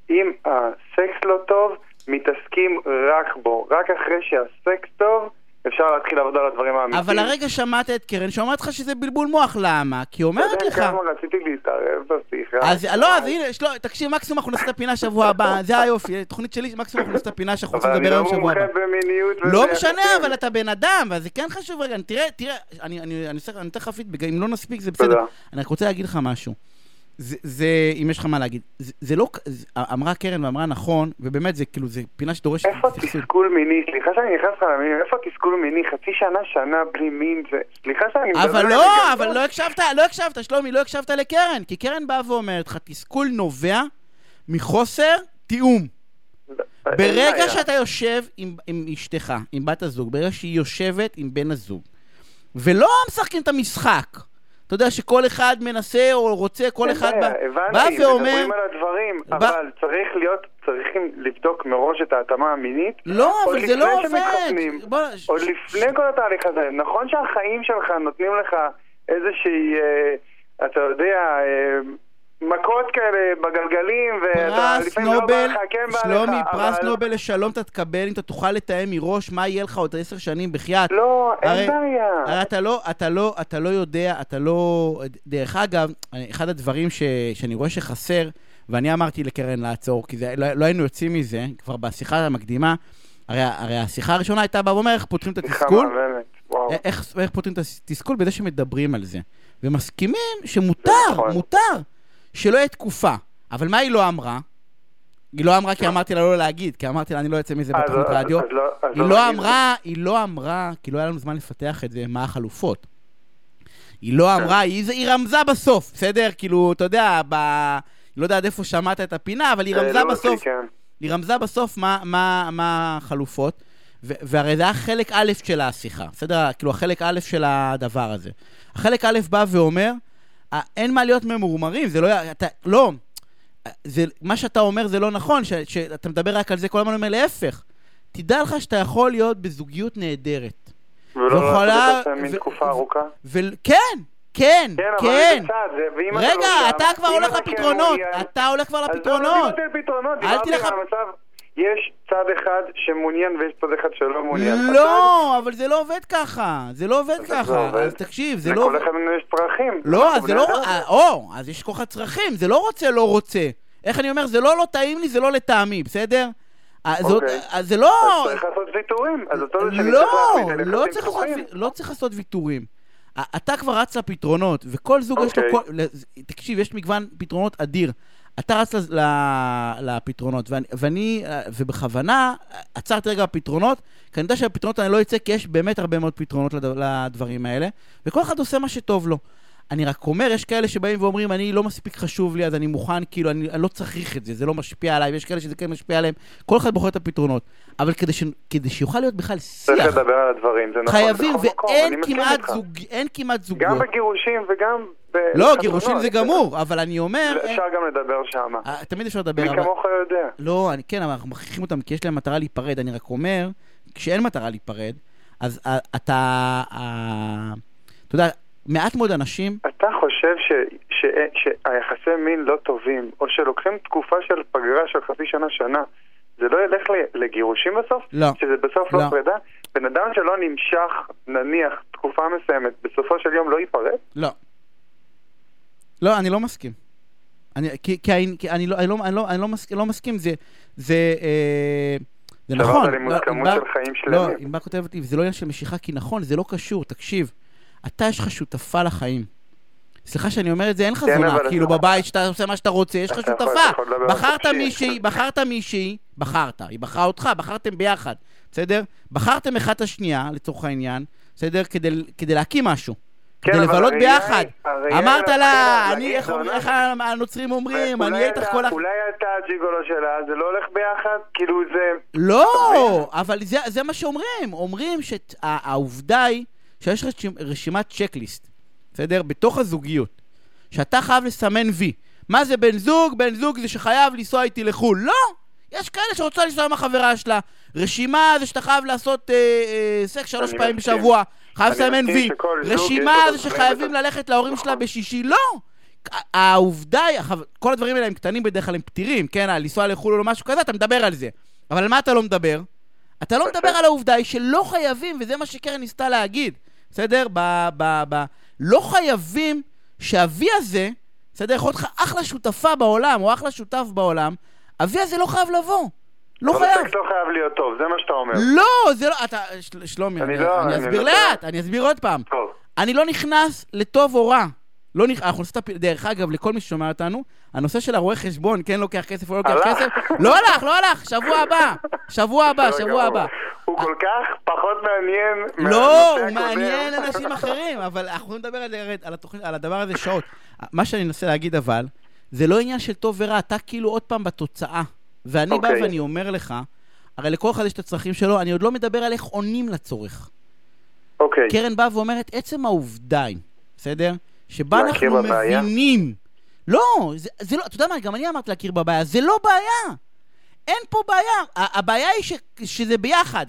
אם הסקס לא טוב, מתעסקים רק בו. רק אחרי שהסקס טוב, אפשר להתחיל לעבוד על הדברים האמיתיים. אבל הרגע שמעת את קרן, שאומרת לך שזה בלבול מוח, למה? כי אומרת לך... אתה יודע כמה רציתי להתערב בשיחה. אז לא, אז הנה, שלא, תקשיב, מקסימום אנחנו נעשה את הפינה שבוע הבא, זה היופי, תוכנית שלי, מקסימום אנחנו נעשה את הפינה שאנחנו רוצים לדבר היום שבוע הבא. אבל אני לא מומחה במיניות וזה... לא משנה, אבל אתה בן אדם, וזה כן חשוב רגע, תראה, תראה, אני אתן לך פידבק, אם לא נספיק זה בסדר. אני רק רוצה להגיד לך משהו. זה, אם יש לך מה להגיד, זה לא, אמרה קרן ואמרה נכון, ובאמת זה כאילו, זה פינה שדורשת. איפה תסכול מיני? סליחה שאני נכנס לך למיני, איפה תסכול מיני? חצי שנה, שנה, בלי מין, זה, סליחה שאני... אבל לא, אבל לא הקשבת, לא הקשבת, שלומי, לא הקשבת לקרן, כי קרן באה ואומרת לך, תסכול נובע מחוסר תיאום. ברגע שאתה יושב עם אשתך, עם בת הזוג, ברגע שהיא יושבת עם בן הזוג, ולא משחקים את המשחק, אתה יודע שכל אחד מנסה או רוצה, כל אחד בא ואומר... מדברים על הדברים, אבל צריך להיות, צריכים לבדוק מראש את ההתאמה המינית. לא, אבל זה לא עובד. עוד לפני כל התהליך הזה, נכון שהחיים שלך נותנים לך איזושהי, אתה יודע, מכות כאלה בגלגלים, פרס נובל, שלומי, פרס נובל לשלום אתה תקבל אם אתה תוכל לתאם מראש מה יהיה לך עוד עשר שנים בחייאת. לא, אין בעיה. אתה לא יודע, אתה לא... דרך אגב, אחד הדברים שאני רואה שחסר, ואני אמרתי לקרן לעצור, כי לא היינו יוצאים מזה, כבר בשיחה המקדימה, הרי השיחה הראשונה הייתה בה, ואומר איך פותרים את התסכול, איך פותרים את התסכול בזה שמדברים על זה, ומסכימים שמותר, מותר, שלא יהיה תקופה. אבל מה היא לא אמרה? היא לא אמרה כי אמרתי לה לא להגיד, כי אמרתי לה אני לא יצא מזה בתוכנית רדיו. היא לא אמרה, היא לא אמרה, כי לא היה לנו זמן לפתח את זה, מה החלופות. היא לא אמרה, היא רמזה בסוף, בסדר? כאילו, אתה יודע, לא יודעת איפה שמעת את הפינה, אבל היא רמזה בסוף, היא רמזה בסוף מה החלופות, והרי זה היה חלק א' של השיחה, בסדר? כאילו, החלק א' של הדבר הזה. החלק א' בא ואומר, אין מה להיות ממורמרים, זה לא, אתה, לא, זה, מה שאתה אומר זה לא נכון, ש, שאתה מדבר רק על זה, כל הזמן אומר להפך, תדע לך שאתה יכול להיות בזוגיות נהדרת. ולא יכולה... מין תקופה ארוכה? כן, כן, כן. רגע, אתה כבר הולך לפתרונות, אתה הולך כבר לפתרונות. אל תלך... יש צד אחד שמעוניין ויש צד אחד שלא מעוניין. לא, אבל זה לא עובד ככה. זה לא עובד ככה. אז תקשיב, זה לא... לכל אחד יש צרכים. לא, אז זה לא... או, אז יש כוח הצרכים. זה לא רוצה, לא רוצה. איך אני אומר? זה לא לא טעים לי, זה לא לטעמי, בסדר? אז זה לא... אז צריך לעשות ויתורים. לא, לא צריך לעשות ויתורים. אתה כבר רץ לפתרונות, וכל זוג יש לו... תקשיב, יש מגוון פתרונות אדיר. אתה רץ לפתרונות, ואני, ובכוונה, עצרתי רגע בפתרונות, כי אני יודע שהפתרונות אני לא יצא, כי יש באמת הרבה מאוד פתרונות לדברים האלה, וכל אחד עושה מה שטוב לו. אני רק אומר, יש כאלה שבאים ואומרים, אני לא מספיק חשוב לי, אז אני מוכן, כאילו, אני לא צריך את זה, זה לא משפיע עליי, ויש כאלה שזה כן משפיע עליהם, כל אחד בוחר את הפתרונות, אבל כדי שיוכל להיות בכלל שיח, צריך לדבר על הדברים, זה נכון, חייבים, ואין כמעט זוגות. גם בגירושים וגם... לא, גירושים זה גמור, אבל אני אומר... אפשר גם לדבר שם. תמיד אפשר לדבר. מי כמוך יודע. לא, כן, אבל אנחנו מכריחים אותם, כי יש להם מטרה להיפרד, אני רק אומר, כשאין מטרה להיפרד, אז אתה... אתה יודע, מעט מאוד אנשים... אתה חושב שהיחסי מין לא טובים, או שלוקחים תקופה של פגרה של חצי שנה שנה, זה לא ילך לגירושים בסוף? לא. שזה בסוף לא פרידה? בן אדם שלא נמשך, נניח, תקופה מסוימת, בסופו של יום לא ייפרד? לא. לא, אני לא מסכים. אני, כי, כי אני, כי אני לא, אני לא, אני לא, אני לא מסכים, לא מסכים. זה, זה, אה, זה נכון. אבל עם כמות של חיים שלמים. לא, אם בא כותבת לי, זה לא עניין של משיכה, כי נכון, זה לא קשור, תקשיב. אתה יש לך שותפה לחיים. סליחה שאני אומר את זה, אין לך זונה, כאילו בבית שאתה עושה מה שאתה רוצה, יש לך שותפה. בחרת מישהי, בחרת מישהי, בחרת, היא בחרה אותך, בחרתם ביחד, בסדר? בחרתם אחת השנייה, לצורך העניין, בסדר? כדי להקים משהו, כדי לבלות ביחד. אמרת לה, איך הנוצרים אומרים, אני איתך כל... אולי אתה הג'יגולו שלה, זה לא הולך ביחד? כאילו זה... לא, אבל זה מה שאומרים. אומרים שהעובדה היא שיש רשימת צ'קליסט, בסדר? בתוך הזוגיות, שאתה חייב לסמן וי. מה זה בן זוג? בן זוג זה שחייב לנסוע איתי לחול. לא! יש כאלה שרוצה לנסוע עם החברה שלה. רשימה זה שאתה חייב לעשות אה, אה, סקס שלוש פעמים בשבוע. חייב לסמן וי. רשימה זה שחייבים ללכת להורים שלה בשישי. לא! העובדה, כל הדברים האלה הם קטנים בדרך כלל, הם פתירים, כן? לנסוע לחול או משהו כזה, אתה מדבר על זה. אבל על מה אתה לא מדבר? אתה לא מדבר על העובדה שלא חייבים, וזה מה שקרן ניסתה להגיד. בסדר? ב- ב- ב- לא חייבים שהאבי הזה, בסדר, יכול להיות לך אחלה שותפה בעולם, או אחלה שותף בעולם, האבי הזה לא חייב לבוא. לא חייב. אבל זה לא חייב להיות טוב, זה מה שאתה אומר. לא, זה לא, אתה, שלומי, אני אסביר לאט, אני אסביר עוד פעם. אני לא נכנס לטוב או רע. אנחנו נעשה את הדרך, אגב, לכל מי ששומע אותנו, הנושא של הרואה חשבון, כן לוקח כסף או לא לוקח כסף, לא הלך, לא הלך, שבוע הבא, שבוע הבא, שבוע הבא. הוא כל כך פחות מעניין. לא, הוא מעניין אנשים אחרים, אבל אנחנו נדבר על הדבר הזה שעות. מה שאני אנסה להגיד אבל, זה לא עניין של טוב ורע, אתה כאילו עוד פעם בתוצאה, ואני בא ואני אומר לך, הרי לכל אחד יש את הצרכים שלו, אני עוד לא מדבר על איך עונים לצורך. קרן באה ואומרת, עצם העובדה, בסדר? שבה אנחנו מבינים. לא, זה, זה לא, אתה יודע מה, גם אני אמרתי להכיר בבעיה, זה לא בעיה. אין פה בעיה. הבעיה היא ש, שזה ביחד.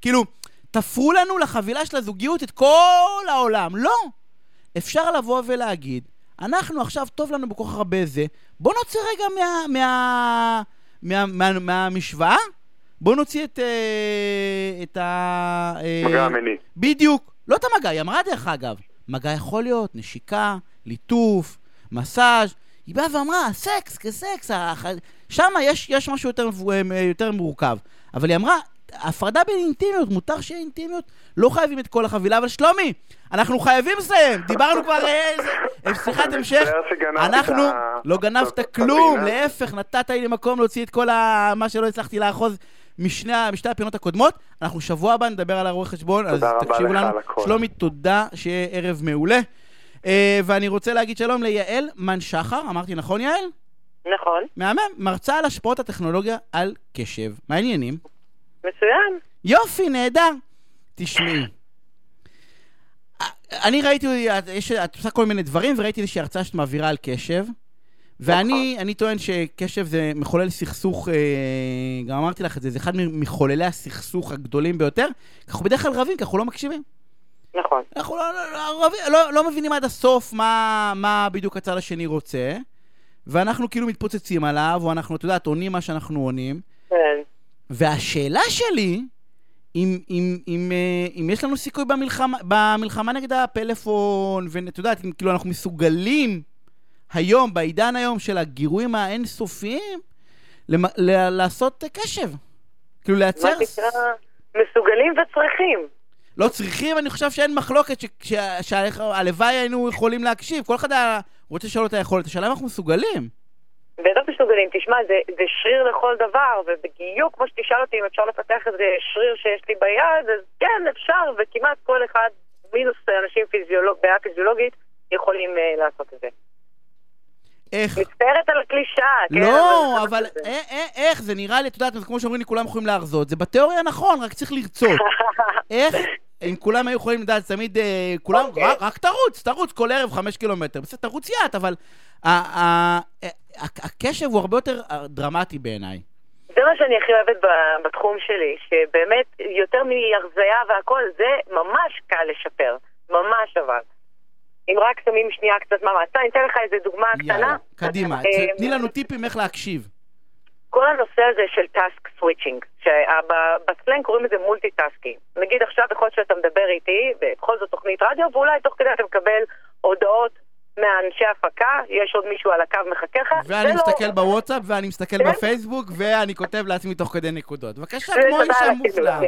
כאילו, תפרו לנו לחבילה של הזוגיות את כל העולם. לא. אפשר לבוא ולהגיד, אנחנו עכשיו טוב לנו בכל כך הרבה זה, בוא נוציא רגע מה, מה, מה, מה, מה, מהמשוואה, בוא נוציא את, את ה... מגע המיני. בדיוק. לא את המגע, היא אמרה דרך אגב. מגע יכול להיות, נשיקה, ליטוף, מסאז'. היא באה ואמרה, סקס, כסקס, שם יש, יש משהו יותר, יותר מורכב. אבל היא אמרה, הפרדה בין אינטימיות, מותר שיהיה אינטימיות, לא חייבים את כל החבילה, אבל שלומי, אנחנו חייבים לסיים, דיברנו כבר איזה, סליחת המשך, אנחנו, לא גנבת כלום, להפך, נתת לי מקום להוציא את כל ה... מה שלא הצלחתי לאחוז, משני, משתי הפינות הקודמות, אנחנו שבוע הבא נדבר על הרואה חשבון, אז תקשיבו לנו. שלומי, תודה, שיהיה ערב מעולה. ואני רוצה להגיד שלום ליעל מן שחר, אמרתי נכון יעל? נכון. מהמם, מרצה על השפעות הטכנולוגיה על קשב. מה העניינים? מצוין. יופי, נהדר. תשמעי. אני ראיתי, את עושה כל מיני דברים, וראיתי איזושהי הרצאה שאת מעבירה על קשב, ואני אני טוען שקשב זה מחולל סכסוך, גם אמרתי לך את זה, זה אחד מחוללי הסכסוך הגדולים ביותר, אנחנו בדרך כלל רבים, כי אנחנו לא מקשיבים. נכון. אנחנו לא, לא, לא, לא מבינים עד הסוף מה, מה בדיוק הצד השני רוצה, ואנחנו כאילו מתפוצצים עליו, או אנחנו, אתה יודע, עונים מה שאנחנו עונים. כן. והשאלה שלי, אם, אם, אם, אם יש לנו סיכוי במלחמה, במלחמה נגד הפלאפון, ואתה יודעת, כאילו אנחנו מסוגלים היום, בעידן היום של הגירויים האינסופיים, למ- ל- לעשות קשב. כאילו לייצר... מה תקרא? מסוגלים וצריכים. לא צריכים, אני חושב שאין מחלוקת שהלוואי היינו יכולים להקשיב. כל אחד רוצה לשאול את היכולת. השאלה אם אנחנו מסוגלים. בטח מסוגלים. תשמע, זה שריר לכל דבר, ובדיוק כמו שתשאל אותי אם אפשר לפתח את זה שריר שיש לי ביד, אז כן, אפשר, וכמעט כל אחד, מינוס אנשים בעיה פיזיולוגית, יכולים לעשות את זה. איך? מצטערת על הקלישה. לא, אבל איך? זה נראה לי, אתה יודעת, כמו שאומרים לי, כולם יכולים להרזות. זה בתיאוריה נכון, רק צריך לרצות. איך? אם כולם היו יכולים לדעת, תמיד כולם, רק תרוץ, תרוץ כל ערב חמש קילומטר. בסדר, תרוץ יעת, אבל הקשב הוא הרבה יותר דרמטי בעיניי. זה מה שאני הכי אוהבת בתחום שלי, שבאמת יותר מהרזיה והכל, זה ממש קל לשפר. ממש אבל. אם רק שמים שנייה קצת מאמץ. אני אתן לך איזה דוגמה קטנה. קדימה, תני לנו טיפים איך להקשיב. כל הנושא הזה של טאסק סוויצ'ינג, שבסלנג קוראים לזה מולטיטאסקינג. נגיד עכשיו בכל שאתה מדבר איתי, בכל זאת תוכנית רדיו, ואולי תוך כדי אתה מקבל הודעות מאנשי הפקה, יש עוד מישהו על הקו מחכה לך. ואני מסתכל בוואטסאפ, ואני מסתכל בפייסבוק, ואני כותב לעצמי תוך כדי נקודות. בבקשה, כמו אישה מופלאה.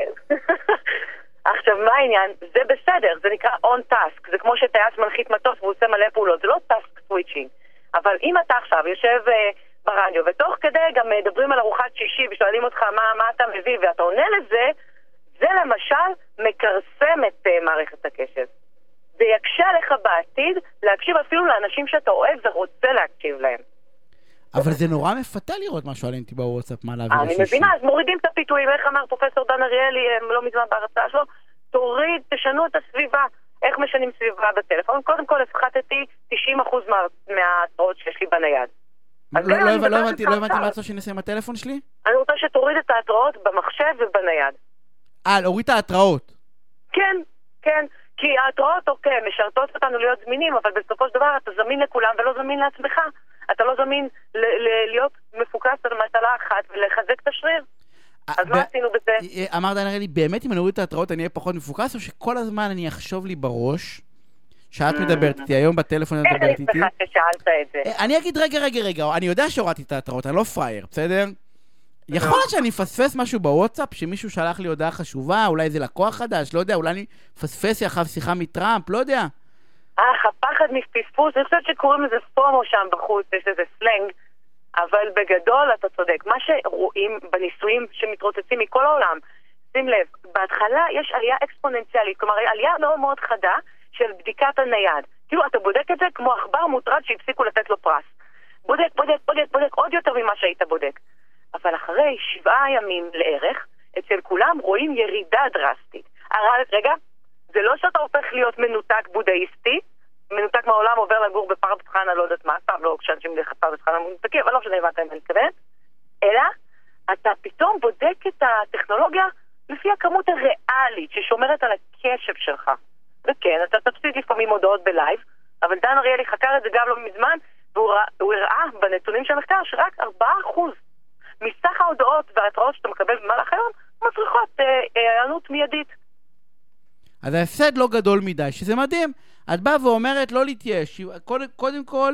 עכשיו, מה העניין? זה בסדר, זה נקרא on task, זה כמו שטייס מנחית מטוס והוא עושה מלא פעולות, זה לא task switching. אבל אם אתה עכשיו יושב ברדיו, ותוך כדי גם מדברים על ארוחת שישי ושואלים אותך מה, מה אתה מביא, ואתה עונה לזה, זה למשל מקרסם את מערכת הקשב. זה יקשה לך בעתיד להקשיב אפילו לאנשים שאתה אוהב ורוצה להקשיב להם. אבל זה נורא מפתה לראות מה שואלים אותי בוואטסאפ, מה להביא לשישי. אני מבינה, אז מורידים את הפיתויים, איך אמר פרופסור דן אריאלי, לא מזמן בהרצאה שלו, תוריד, תשנו את הסביבה, איך משנים סביבה בטלפון. קודם כל, הפחתתי תשעים אחוז מההתראות שיש לי בנייד. לא הבנתי מה עצמו שנסה עם הטלפון שלי? אני רוצה שתוריד את ההתראות במחשב ובנייד. אה, להוריד את ההתראות? כן, כן. כי ההתראות, אוקיי, משרתות אותנו להיות זמינים, אבל בסופו של דבר אתה זמין לכולם ולא זמין לעצמך. אתה לא זמין להיות מפוקס על מטלה אחת ולחזק את השריר. אז מה עשינו בזה? אמר דן אריאלי, באמת אם אני אוריד את ההתראות אני אהיה פחות מפוקס, או שכל הזמן אני אחשוב לי בראש שאת מדברת איתי, היום בטלפון את מדברת איתי? איך אני שמחה ששאלת את זה? אני אגיד רגע, רגע, רגע, אני יודע שהורדתי את ההתראות, אני לא פרייר, בסדר? יכול להיות שאני אפספס משהו בוואטסאפ, שמישהו שלח לי הודעה חשובה, אולי זה לקוח חדש, לא יודע, אולי אני אפספס יחד שיחה מטראמפ, לא יודע. אך, הפחד מפספוס, אני חושבת שקוראים לזה פומו שם בחוץ, יש איזה סלנג, אבל בגדול אתה צודק. מה שרואים בניסויים שמתרוצצים מכל העולם, שים לב, בהתחלה יש עלייה אקספוננציאלית, כלומר עלייה מאוד מאוד חדה של בדיקת הנייד. כאילו אתה בודק את זה כמו עכבר מוטרד שהפסיקו לתת לו פרס. בודק, בודק, בודק, בודק, עוד יותר ממה שהיית בודק. אבל אחרי שבעה ימים לערך, אצל כולם רואים ירידה דרסטית. רגע, זה לא שאתה הופך להיות מנותק בודהיסטי, מנותק מהעולם עובר לגור בפרדס חנה, לא יודעת מה, פעם לא כשאנשים לך פרדס חנה מונתקים, אבל לא שנאבנת אם אני מתכוונת, אלא אתה פתאום בודק את הטכנולוגיה לפי הכמות הריאלית ששומרת על הקשב שלך. וכן, אתה תפסיד לפעמים הודעות בלייב, אבל דן אריאלי חקר את זה גם לא מזמן, והוא הראה בנתונים של המחקר שרק ארבעה אחוז מסך ההודעות וההתראות שאתה מקבל במהלך היום מצריכות הענות מיידית. אז ההפסד לא גדול מדי, שזה מדהים. את באה ואומרת לא להתייאש, קודם כל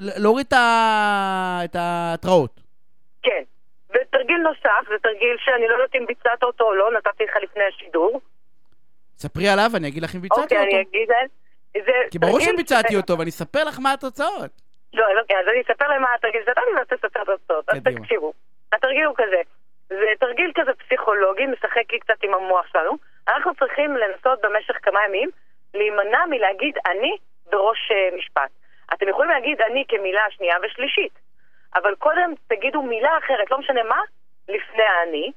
להוריד את ההתראות. כן, ותרגיל נוסף, זה תרגיל שאני לא יודעת אם ביצעת אותו או לא, נתתי לך לפני השידור. ספרי עליו, אני אגיד לך אם ביצעתי אותו. אוקיי, אני אגיד את... כי ברור שביצעתי אותו, ואני אספר לך מה התוצאות. לא, אז אני אספר להם מה התרגיל, זה אני רוצה לספר את התוצאות, אז תקשיבו. התרגיל הוא כזה. זה תרגיל כזה פסיכולוגי, משחק לי קצת עם המוח שלנו. אנחנו צריכים לנסות במשך כמה ימים להימנע מלהגיד אני בראש משפט. אתם יכולים להגיד אני כמילה שנייה ושלישית, אבל קודם תגידו מילה אחרת, לא משנה מה, לפני האני.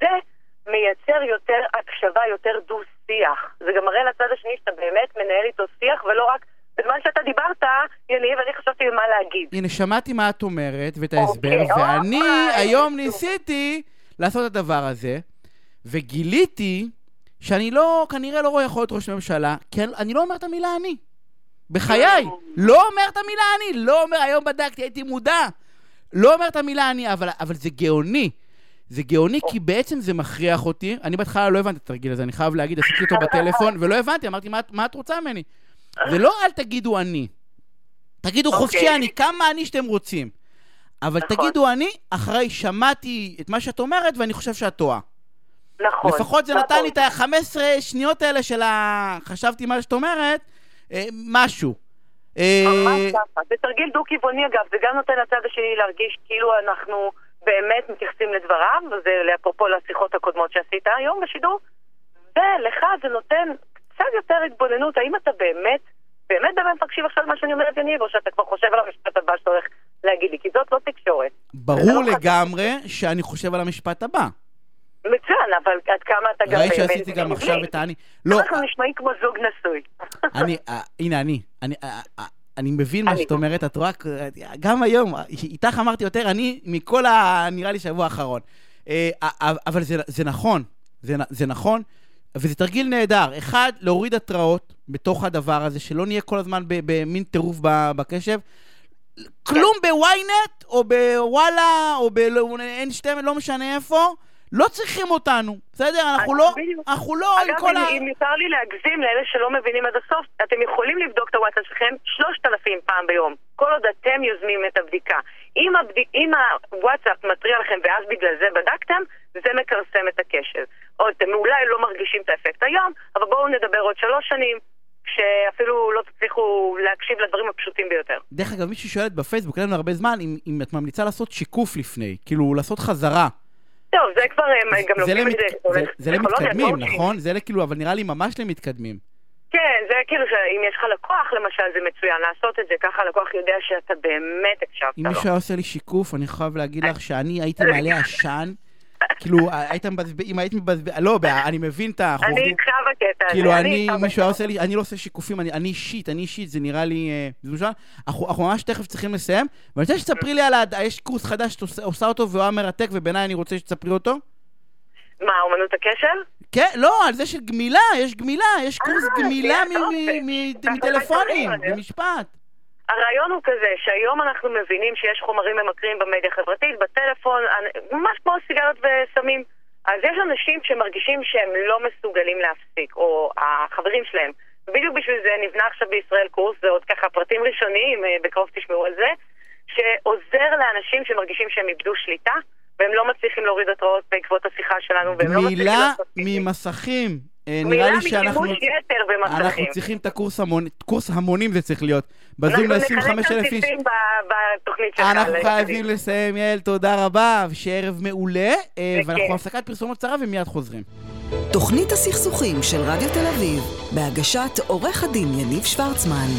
זה מייצר יותר הקשבה, יותר דו-שיח. זה גם מראה לצד השני שאתה באמת מנהל איתו שיח, ולא רק בזמן שאתה דיברת, יניב, אני חשבתי מה להגיד. הנה, שמעתי מה את אומרת ואת ההסבר, ואני היום ניסיתי לעשות את הדבר הזה, וגיליתי שאני לא, כנראה לא רואה יכולת ראש ממשלה, כי אני לא אומר את המילה אני. בחיי, לא אומר את המילה אני, לא אומר, היום בדקתי, הייתי מודע, לא אומר את המילה אני, אבל, אבל זה גאוני. זה גאוני כי בעצם זה מכריח אותי, אני בהתחלה לא הבנתי את התרגיל הזה, אני חייב להגיד, עשיתי אותו בטלפון, ולא הבנתי, אמרתי, מה, מה את רוצה ממני? ולא אל תגידו אני, תגידו חופשי אני, כמה אני שאתם רוצים, אבל תגידו אני אחרי שמעתי את מה שאת אומרת ואני חושב שאת טועה. לפחות זה נתן לי את ה-חמש עשרה שניות האלה של חשבתי מה שאת אומרת, משהו. זה תרגיל דו-כיווני אגב, זה גם נותן לצד השני להרגיש כאילו אנחנו באמת מתייחסים לדבריו, וזה לאפרופו לשיחות הקודמות שעשית היום בשידור, ולך זה נותן... קצת יותר התבוננות, האם אתה באמת, באמת באמת מקשיב עכשיו מה שאני אומרת יניב, או שאתה כבר חושב על המשפט הבא שאתה הולך להגיד לי, כי זאת לא תקשורת. ברור לגמרי שאני חושב על המשפט הבא. מצוין, אבל עד כמה אתה גם... ראי שעשיתי גם עכשיו את העני. אנחנו נשמעים כמו זוג נשוי. הנה, אני. אני מבין מה שאת אומרת, את רואה, גם היום, איתך אמרתי יותר, אני מכל ה... נראה לי שבוע האחרון. אבל זה נכון, זה נכון. וזה תרגיל נהדר. אחד, להוריד התראות בתוך הדבר הזה, שלא נהיה כל הזמן במין טירוף בקשב. כלום בוויינט, או בוואלה, או ב-N שתיים, לא משנה איפה, לא צריכים אותנו. בסדר? אנחנו לא... אנחנו לא... אגב, אם יותר לי להגזים לאלה שלא מבינים עד הסוף, אתם יכולים לבדוק את הוואטסאפ שלכם שלושת אלפים פעם ביום. כל עוד אתם יוזמים את הבדיקה. אם הוואטסאפ מטריע לכם ואז בגלל זה בדקתם, זה מקרסם את הקשר. עוד אתם אולי לא מרגישים את האפקט היום, אבל בואו נדבר עוד שלוש שנים, שאפילו לא תצליחו להקשיב לדברים הפשוטים ביותר. דרך אגב, מישהו שואלת בפייסבוק, לנו הרבה זמן, אם, אם את ממליצה לעשות שיקוף לפני, כאילו לעשות חזרה. טוב, זה כבר, הם גם לוקחים את זה. זה למתקדמים, נכון? זה כאילו, אבל נראה לי ממש למתקדמים. כן, זה כאילו, אם יש לך לקוח, למשל, זה מצוין לעשות את זה, ככה הלקוח יודע שאתה באמת הקשבת לו. אם מישהו עושה לי שיקוף, אני חייב להגיד לך שאני הייתי מעלה השן, כאילו, אם הייתם מבזבז... לא, אני מבין את החורדים. אני אקרב הקטע. כאילו, אני, מישהו עושה לי... אני לא עושה שיקופים, אני אישית, אני אישית, זה נראה לי... אנחנו ממש תכף צריכים לסיים, ואני רוצה שתספרי לי על... יש קורס חדש שעושה אותו והוא מרתק, ובעיניי אני רוצה שתספרי אותו. מה, אומנות הקשר? כן, לא, על זה של גמילה, יש גמילה, יש קורס גמילה מטלפונים, במשפט. הרעיון הוא כזה, שהיום אנחנו מבינים שיש חומרים ממכרים במדיה חברתית, בטלפון, ממש כמו סיגרות וסמים. אז יש אנשים שמרגישים שהם לא מסוגלים להפסיק, או החברים שלהם. בדיוק בשביל זה נבנה עכשיו בישראל קורס, זה עוד ככה פרטים ראשוניים, בקרוב תשמעו על זה, שעוזר לאנשים שמרגישים שהם איבדו שליטה, והם לא מצליחים להוריד התראות בעקבות השיחה שלנו, והם לא מצליחים לעשות את זה. מילה ממסכים. נראה לי שאנחנו צריכים את הקורס המונים, קורס המונים זה צריך להיות בזום ל-עשרים וחמישה אלף איש. אנחנו חייבים לסיים, יעל, תודה רבה ושערב מעולה, ואנחנו הפסקת פרסומות קצרה ומיד חוזרים. תוכנית הסכסוכים של רדיו תל אביב בהגשת עורך הדין יניב שוורצמן,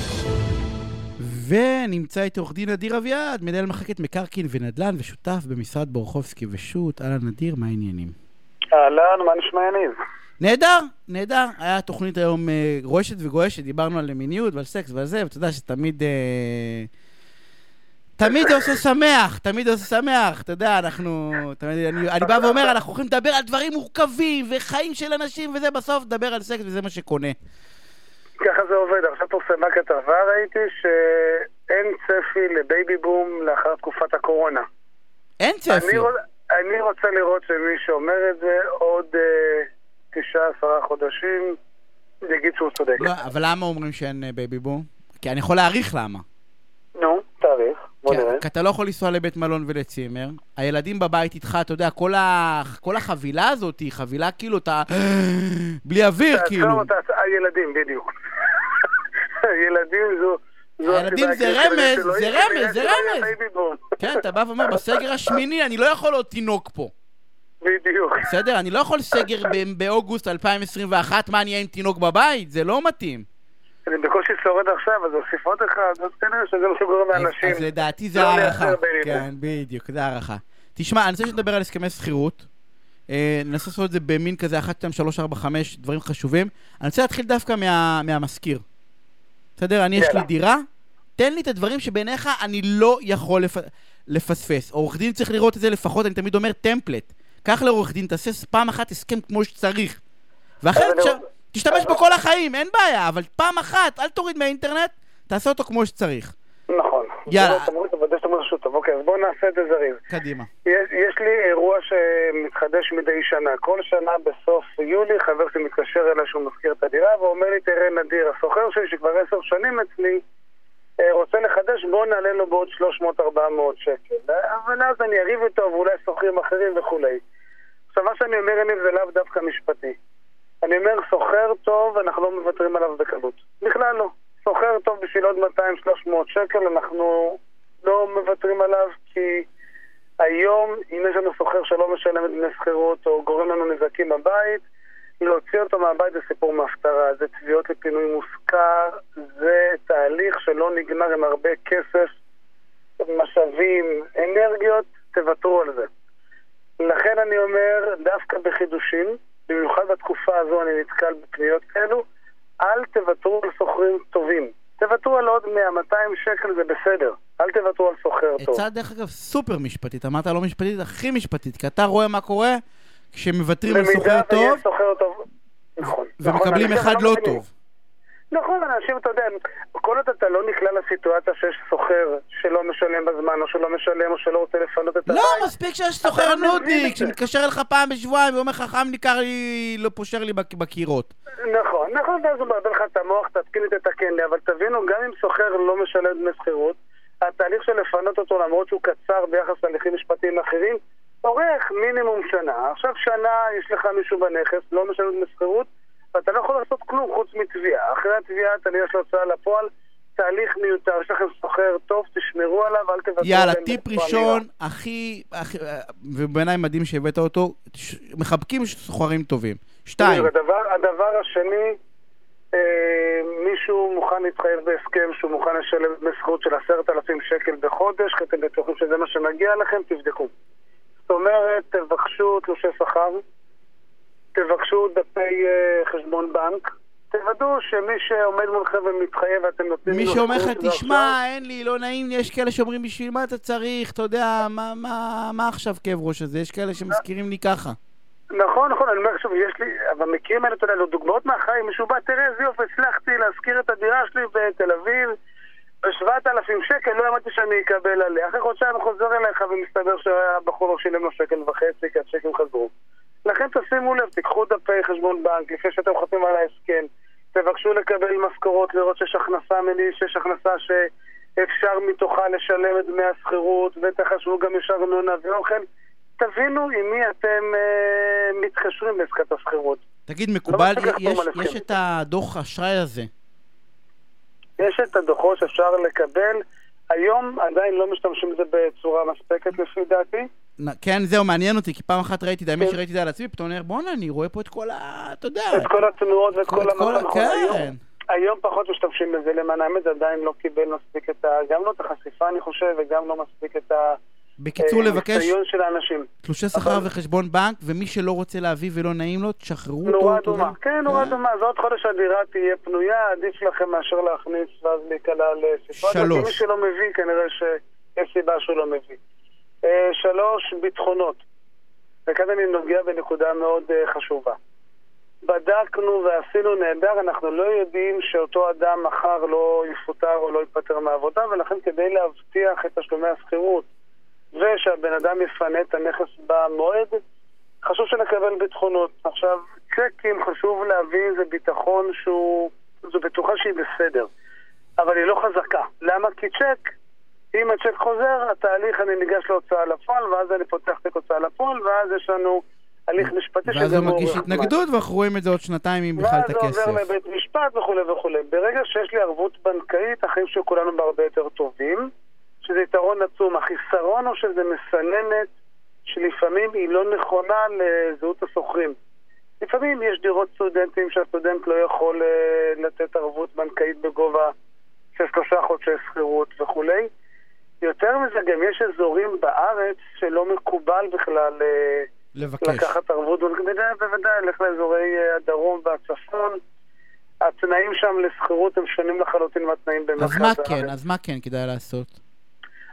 ונמצא איתי עורך דין נדיר אביעד, מנהל מחלקת מקרקעין ונדל"ן ושותף במשרד בורחובסקי ושות'. אללה נדיר, מה העניינים? אהלן, מה נשמע יניב? נהדר, נהדר. היה תוכנית היום אה, רועשת וגועשת, דיברנו על מיניות ועל סקס ועל זה, ואתה יודע שתמיד אה, תמיד זה עושה שמח, תמיד זה עושה שמח, אתה יודע, אנחנו, תמיד, אני, אני בא ואומר, אנחנו יכולים לדבר על דברים מורכבים וחיים של אנשים וזה, בסוף לדבר על סקס וזה מה שקונה. ככה זה עובד. עכשיו פורסמה כתבה, ראיתי שאין צפי לבייבי בום לאחר תקופת הקורונה. אין צפי? אני, אני רוצה לראות שמי שאומר את זה עוד... אה, תשעה עשר חודשים, יגיד שהוא צודק. לא, אבל למה אומרים שאין בייבי בום? כי אני יכול להעריך למה. נו, תאריך, בוא נראה. כי אתה לא יכול לנסוע לבית מלון ולצימר, הילדים בבית איתך, אתה יודע, כל, ה... כל החבילה הזאת היא חבילה כאילו, אתה בלי אוויר כאילו. אתה... הילדים, בדיוק. הילדים זו... הילדים זה רמז, זה רמז, זה רמז. כן, אתה בא ואומר, בסגר השמיני, אני לא יכול עוד תינוק פה. בדיוק. בסדר, אני לא יכול סגר באוגוסט אלפיים עשרים ואחת, מה נהיה עם תינוק בבית? זה לא מתאים. אני בקושי שורד עכשיו, אז אוסיף עוד אחד, אז כנראה שזה מה שגורם לאנשים. אז לדעתי זה הערכה. כן, בדיוק, זה הערכה. תשמע, אני רוצה שנדבר על הסכמי שכירות, ננסה לעשות את זה במין כזה, אחת, שתיים, שלוש, ארבע, חמש, דברים חשובים. אני רוצה להתחיל דווקא מהמשכיר. בסדר, אני יש לי דירה, תן לי את הדברים שבעיניך אני לא יכול לפספס. עורך דין צריך לראות את זה לפחות, אני תמיד אומר טמפלט. קח לעורך דין, תעשה פעם אחת הסכם כמו שצריך. ואחרת, תשתמש בכל החיים, אין בעיה, אבל פעם אחת, אל תוריד מהאינטרנט, תעשה אותו כמו שצריך. נכון. יאללה. בוא נעשה את זה זריז. קדימה. יש לי אירוע שמתחדש מדי שנה. כל שנה בסוף יולי, חבר שמתקשר אליי שהוא מזכיר את הדירה, ואומר לי, תראה נדיר, הסוחר שלי שכבר עשר שנים אצלי, רוצה לחדש, בוא נעלה לו בעוד שלוש מאות עד ארבע מאות שקל. אבל אז אני אריב איתו, ואולי סוחרים אחרים וכולי. עכשיו, מה שאני אומר, אני זה לאו דווקא משפטי. אני אומר, סוחר טוב, אנחנו לא מבטרים עליו בקלות. בכלל לא. סוחר טוב בשביל עוד מאתיים שלוש מאות שקל, אנחנו לא מבטרים עליו, כי היום, אם יש לנו סוחר שלא משלם את דמי שכירות, או גורם לנו נזקים בבית, להוציא אותו מהבית זה סיפור מהפטרה, זה תביעות לפינוי מושכר, זה תהליך שלא נגמר עם הרבה כסף, משאבים, אנרגיות, תוותרו על זה. לכן אני אומר, דווקא בחידושים, במיוחד בתקופה הזו אני נתקל בפניות כאלו, אל תוותרו על סוחרים טובים. תוותרו על עוד מאה מאתיים שקל, זה בסדר. אל תוותרו על סוחר טוב. הצעה דרך אגב סופר משפטית, אמרת לא משפטית, הכי משפטית, כי אתה רואה מה קורה... כשמבטרים על סוחר טוב, ומקבלים אחד לא טוב. נכון, אנשים, אתה יודע, כל עוד אתה לא נכלל לסיטואציה שיש סוחר שלא משלם בזמן, או שלא משלם, או שלא רוצה לפנות את המים. לא, מספיק שיש סוחר נודניק, שמתקשר לך פעם בשבועיים, ואומר לך, חם ניכר לי, לא פושר לי בקירות. נכון, נכון, ואז הוא ברבן לך את המוח, תתקין את תתקן לי, אבל תבינו, גם אם סוחר לא משלם דמי שכירות, התהליך של לפנות אותו, למרות שהוא קצר ביחס להליכים משפטיים אחרים, אורך מינימום שנה. עכשיו שנה יש לך מישהו בנכס, לא משלם דמי שכירות, ואתה לא יכול לעשות כלום חוץ מתביעה. אחרי התביעה, תניח להוצאה לפועל, תהליך מיותר, יש לכם סוחר טוב, תשמרו עליו, אל תבטאו. יאללה, טיפ ראשון, הכי, ובעיניי מדהים שהבאת אותו, מחבקים סוחרים טובים. שתיים. הדבר השני, מישהו מוכן להתחייב בהסכם, שהוא מוכן לשלם בסכום של עשרת אלפים שקל בחודש, כי אתם בטוחים שזה מה שמגיע לכם, תבדקו. זאת אומרת, תבקשו תלושי שכר, תבקשו דפי חשבון בנק, תוודאו שמי שעומד מולכם ומתחייב, אתם נותנים... מי שאומר לך, תשמע, אין לי, לא נעים, יש כאלה שאומרים, בשביל מה אתה צריך, אתה יודע, מה עכשיו כאב ראש הזה? יש כאלה שמזכירים לי ככה. נכון, נכון, אני אומר, עכשיו, יש לי, אבל מכירים האלה, אתה יודע, דוגמאות מהחיים, מישהו בא, תראה, זיוף, הצלחתי להזכיר את הדירה שלי בתל אביב, בשבעת אלפים שקל, לא אמרתי שאני אקבל עליה. אחרי חודשיים חוזר אליך, ומסתבר שהבחור שילם לו שקל וחצי, כי השקלים חזרו. לכן תשימו לב, תיקחו דפי חשבון בנק, לפני שאתם חותמים על ההסכם, תבקשו לקבל משכורות, לראות שיש הכנסה מלי, שיש הכנסה שאפשר מתוכה לשלם את דמי השכירות, ותחשבו גם יש ארנונה ואוכל. תבינו עם מי אתם אה, מתחשרים בעסקת השכירות. תגיד, מקובל, לא יש, יש את הדוח האשראי הזה? יש את הדוחות שאפשר לקבל. היום עדיין לא משתמשים בזה בצורה מספקת לפי דעתי. כן, זהו, מעניין אותי, כי פעם אחת ראיתי, דיימי שראיתי את זה על עצמי, פתאום נראה, בואו, אני רואה פה את כל ה... אתה יודע. את כל התנועות ואת כל המתנחות. היום פחות משתמשים בזה, למען האמת, עדיין לא קיבל מספיק את ה... גם לא את החשיפה, אני חושב, וגם לא מספיק את ה... בקיצור, לבקש תלושי שכר וחשבון בנק, ומי שלא רוצה להביא ולא נעים לו, תשחררו אותו. נורא דומה, כן, נורא דומה. אז עוד חודש הדירה תהיה פנויה, עדיף לכם מאשר להכניס ואז להיקלע לסיפור. שלוש. כי מי שלא מביא, כנראה שיש סיבה שהוא לא מביא. שלוש, ביטחונות. וכאן אני נוגע בנקודה מאוד חשובה. בדקנו ועשינו נהדר, אנחנו לא יודעים שאותו אדם מחר לא יפוטר או לא ייפטר מהעבודה, ולכן כדי להבטיח את תשלומי השכירות, ושהבן אדם יפנה את הנכס במועד, חשוב שנקבל ביטחונות. עכשיו, צ'קים חשוב להבין, זה ביטחון שהוא, זו בטוחה שהיא בסדר, אבל היא לא חזקה. למה? כי צ'ק, אם הצ'ק חוזר, התהליך, אני ניגש להוצאה לפועל, ואז אני פותח את הוצאה לפועל, ואז יש לנו הליך משפטי שזה מורך. ואז הוא מגיש התנגדות, ואנחנו רואים את זה עוד שנתיים עם בכלל את הכסף. ואז עובר לבית משפט וכו' וכו'. ברגע שיש לי ערבות בנקאית, החיים שכולנו בהרבה יותר טובים, שזה יתרון עצום. החיסרון הוא שזה מסננת, שלפעמים היא לא נכונה לזהות הסוחרים. לפעמים יש דירות סטודנטים שהסטודנט לא יכול לתת ערבות בנקאית בגובה של שלושה חודשי שכירות וכו'. יותר מזה, גם יש אזורים בארץ שלא מקובל בכלל לבקש. לקחת ערבות בנקאית, בוודאי, לך לאזורי הדרום והצפון. התנאים שם לשכירות הם שונים לחלוטין מהתנאים במרכז הארץ. אז מה כן, אז מה כן כדאי לעשות?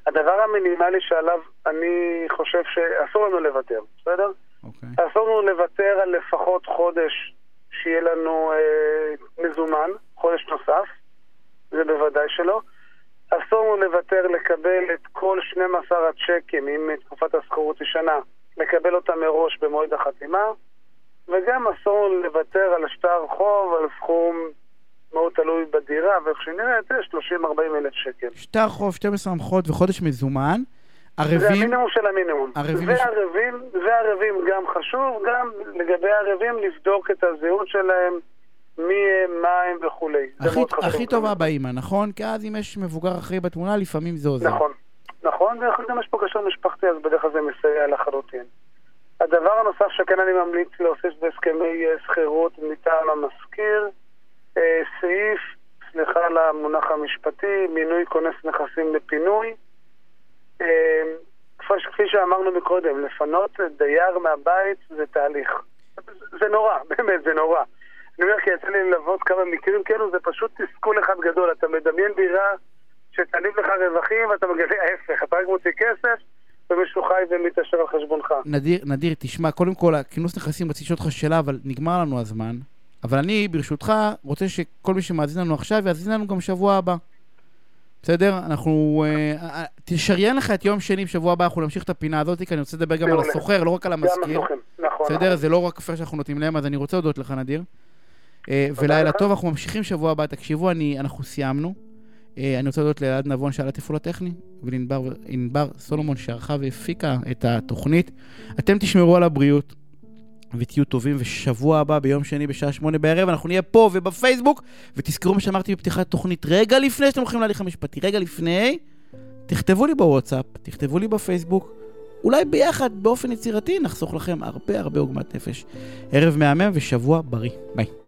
הדבר המינימלי שעליו אני חושב שאסור לנו לוותר, בסדר? Okay. אסור לנו לוותר על לפחות חודש שיהיה לנו אה, מזומן, חודש נוסף, זה בוודאי שלא. אסור לוותר לקבל את כל שנים עשר הצ'קים, אם תקופת השכירות היא שנה, לקבל אותה מראש במועד החתימה, וגם אסור לוותר על שטר חוב, על סכום מאוד תלוי בדירה, ואיך שנראה, שלושים ארבעים אלף שקל. שטר חוב, שתים עשרה המחות וחודש מזומן, ערבים... זה המינימום של המינימום. ערבים... והערבים, והערבים גם חשוב, גם לגבי הערבים לבדוק את הזהות שלהם, מי, מים וכולי. הכי טובה באמא, נכון? כי אז אם יש מבוגר אחרי בתמונה, לפעמים זה עוזר. נכון, נכון, וגם יש פה קשר משפחתי, אז בדרך כלל זה מסייע לחלוטין. הדבר הנוסף שכן אני ממליץ להוסיף בהסכמי שכירות מטעם המשכיר, סעיף, סליחה למונח המשפטי, מינוי כונס נכסים לפינוי. כפי שאמרנו מקודם, לפנות דייר מהבית זה תהליך. זה נורא, באמת זה נורא. אני אומר, כי יצא לי ללוות כמה מקרים כאלו, זה פשוט תסכול אחד גדול. אתה מדמיין דירה שתניב לך רווחים, ואתה מגלה ההפך. אתה רק מוציא כסף, ומישהו חי ומתאשר על חשבונך. נדיר, נדיר, תשמע, קודם כל, הכינוס נכסים רציתי לשאול אותך שאלה, אבל נגמר לנו הזמן. אבל אני, ברשותך, רוצה שכל מי שמאזין לנו עכשיו, יאזין לנו גם שבוע הבא. בסדר? אנחנו... אה, תשריין לך את יום שני בשבוע הבא, אנחנו נמשיך את הפינה הזאת, כי אני רוצה לדבר גם על הסוחר, לא רק על המזכיר. בסדר? זה לא רק פייר שאנחנו נותנים להם, אז אני רוצה להודות לך, נדיר. אה, ולילה טוב, אנחנו ממשיכים שבוע הבא. תקשיבו, אני, אנחנו סיימנו. אה, אני רוצה להודות לאלעד נבון שעל התפעול הטכני, ולנבר סולומון שערכה והפיקה את התוכנית. אתם תשמרו על הבריאות. ותהיו טובים, ושבוע הבא ביום שני בשעה שמונה בערב אנחנו נהיה פה ובפייסבוק, ותזכרו מה שאמרתי בפתיחת תוכנית, רגע לפני שאתם הולכים להליך המשפטי, רגע לפני, תכתבו לי בוואטסאפ, תכתבו לי בפייסבוק, אולי ביחד באופן יצירתי נחסוך לכם הרבה הרבה עוגמת נפש. ערב מהמם ושבוע בריא, ביי.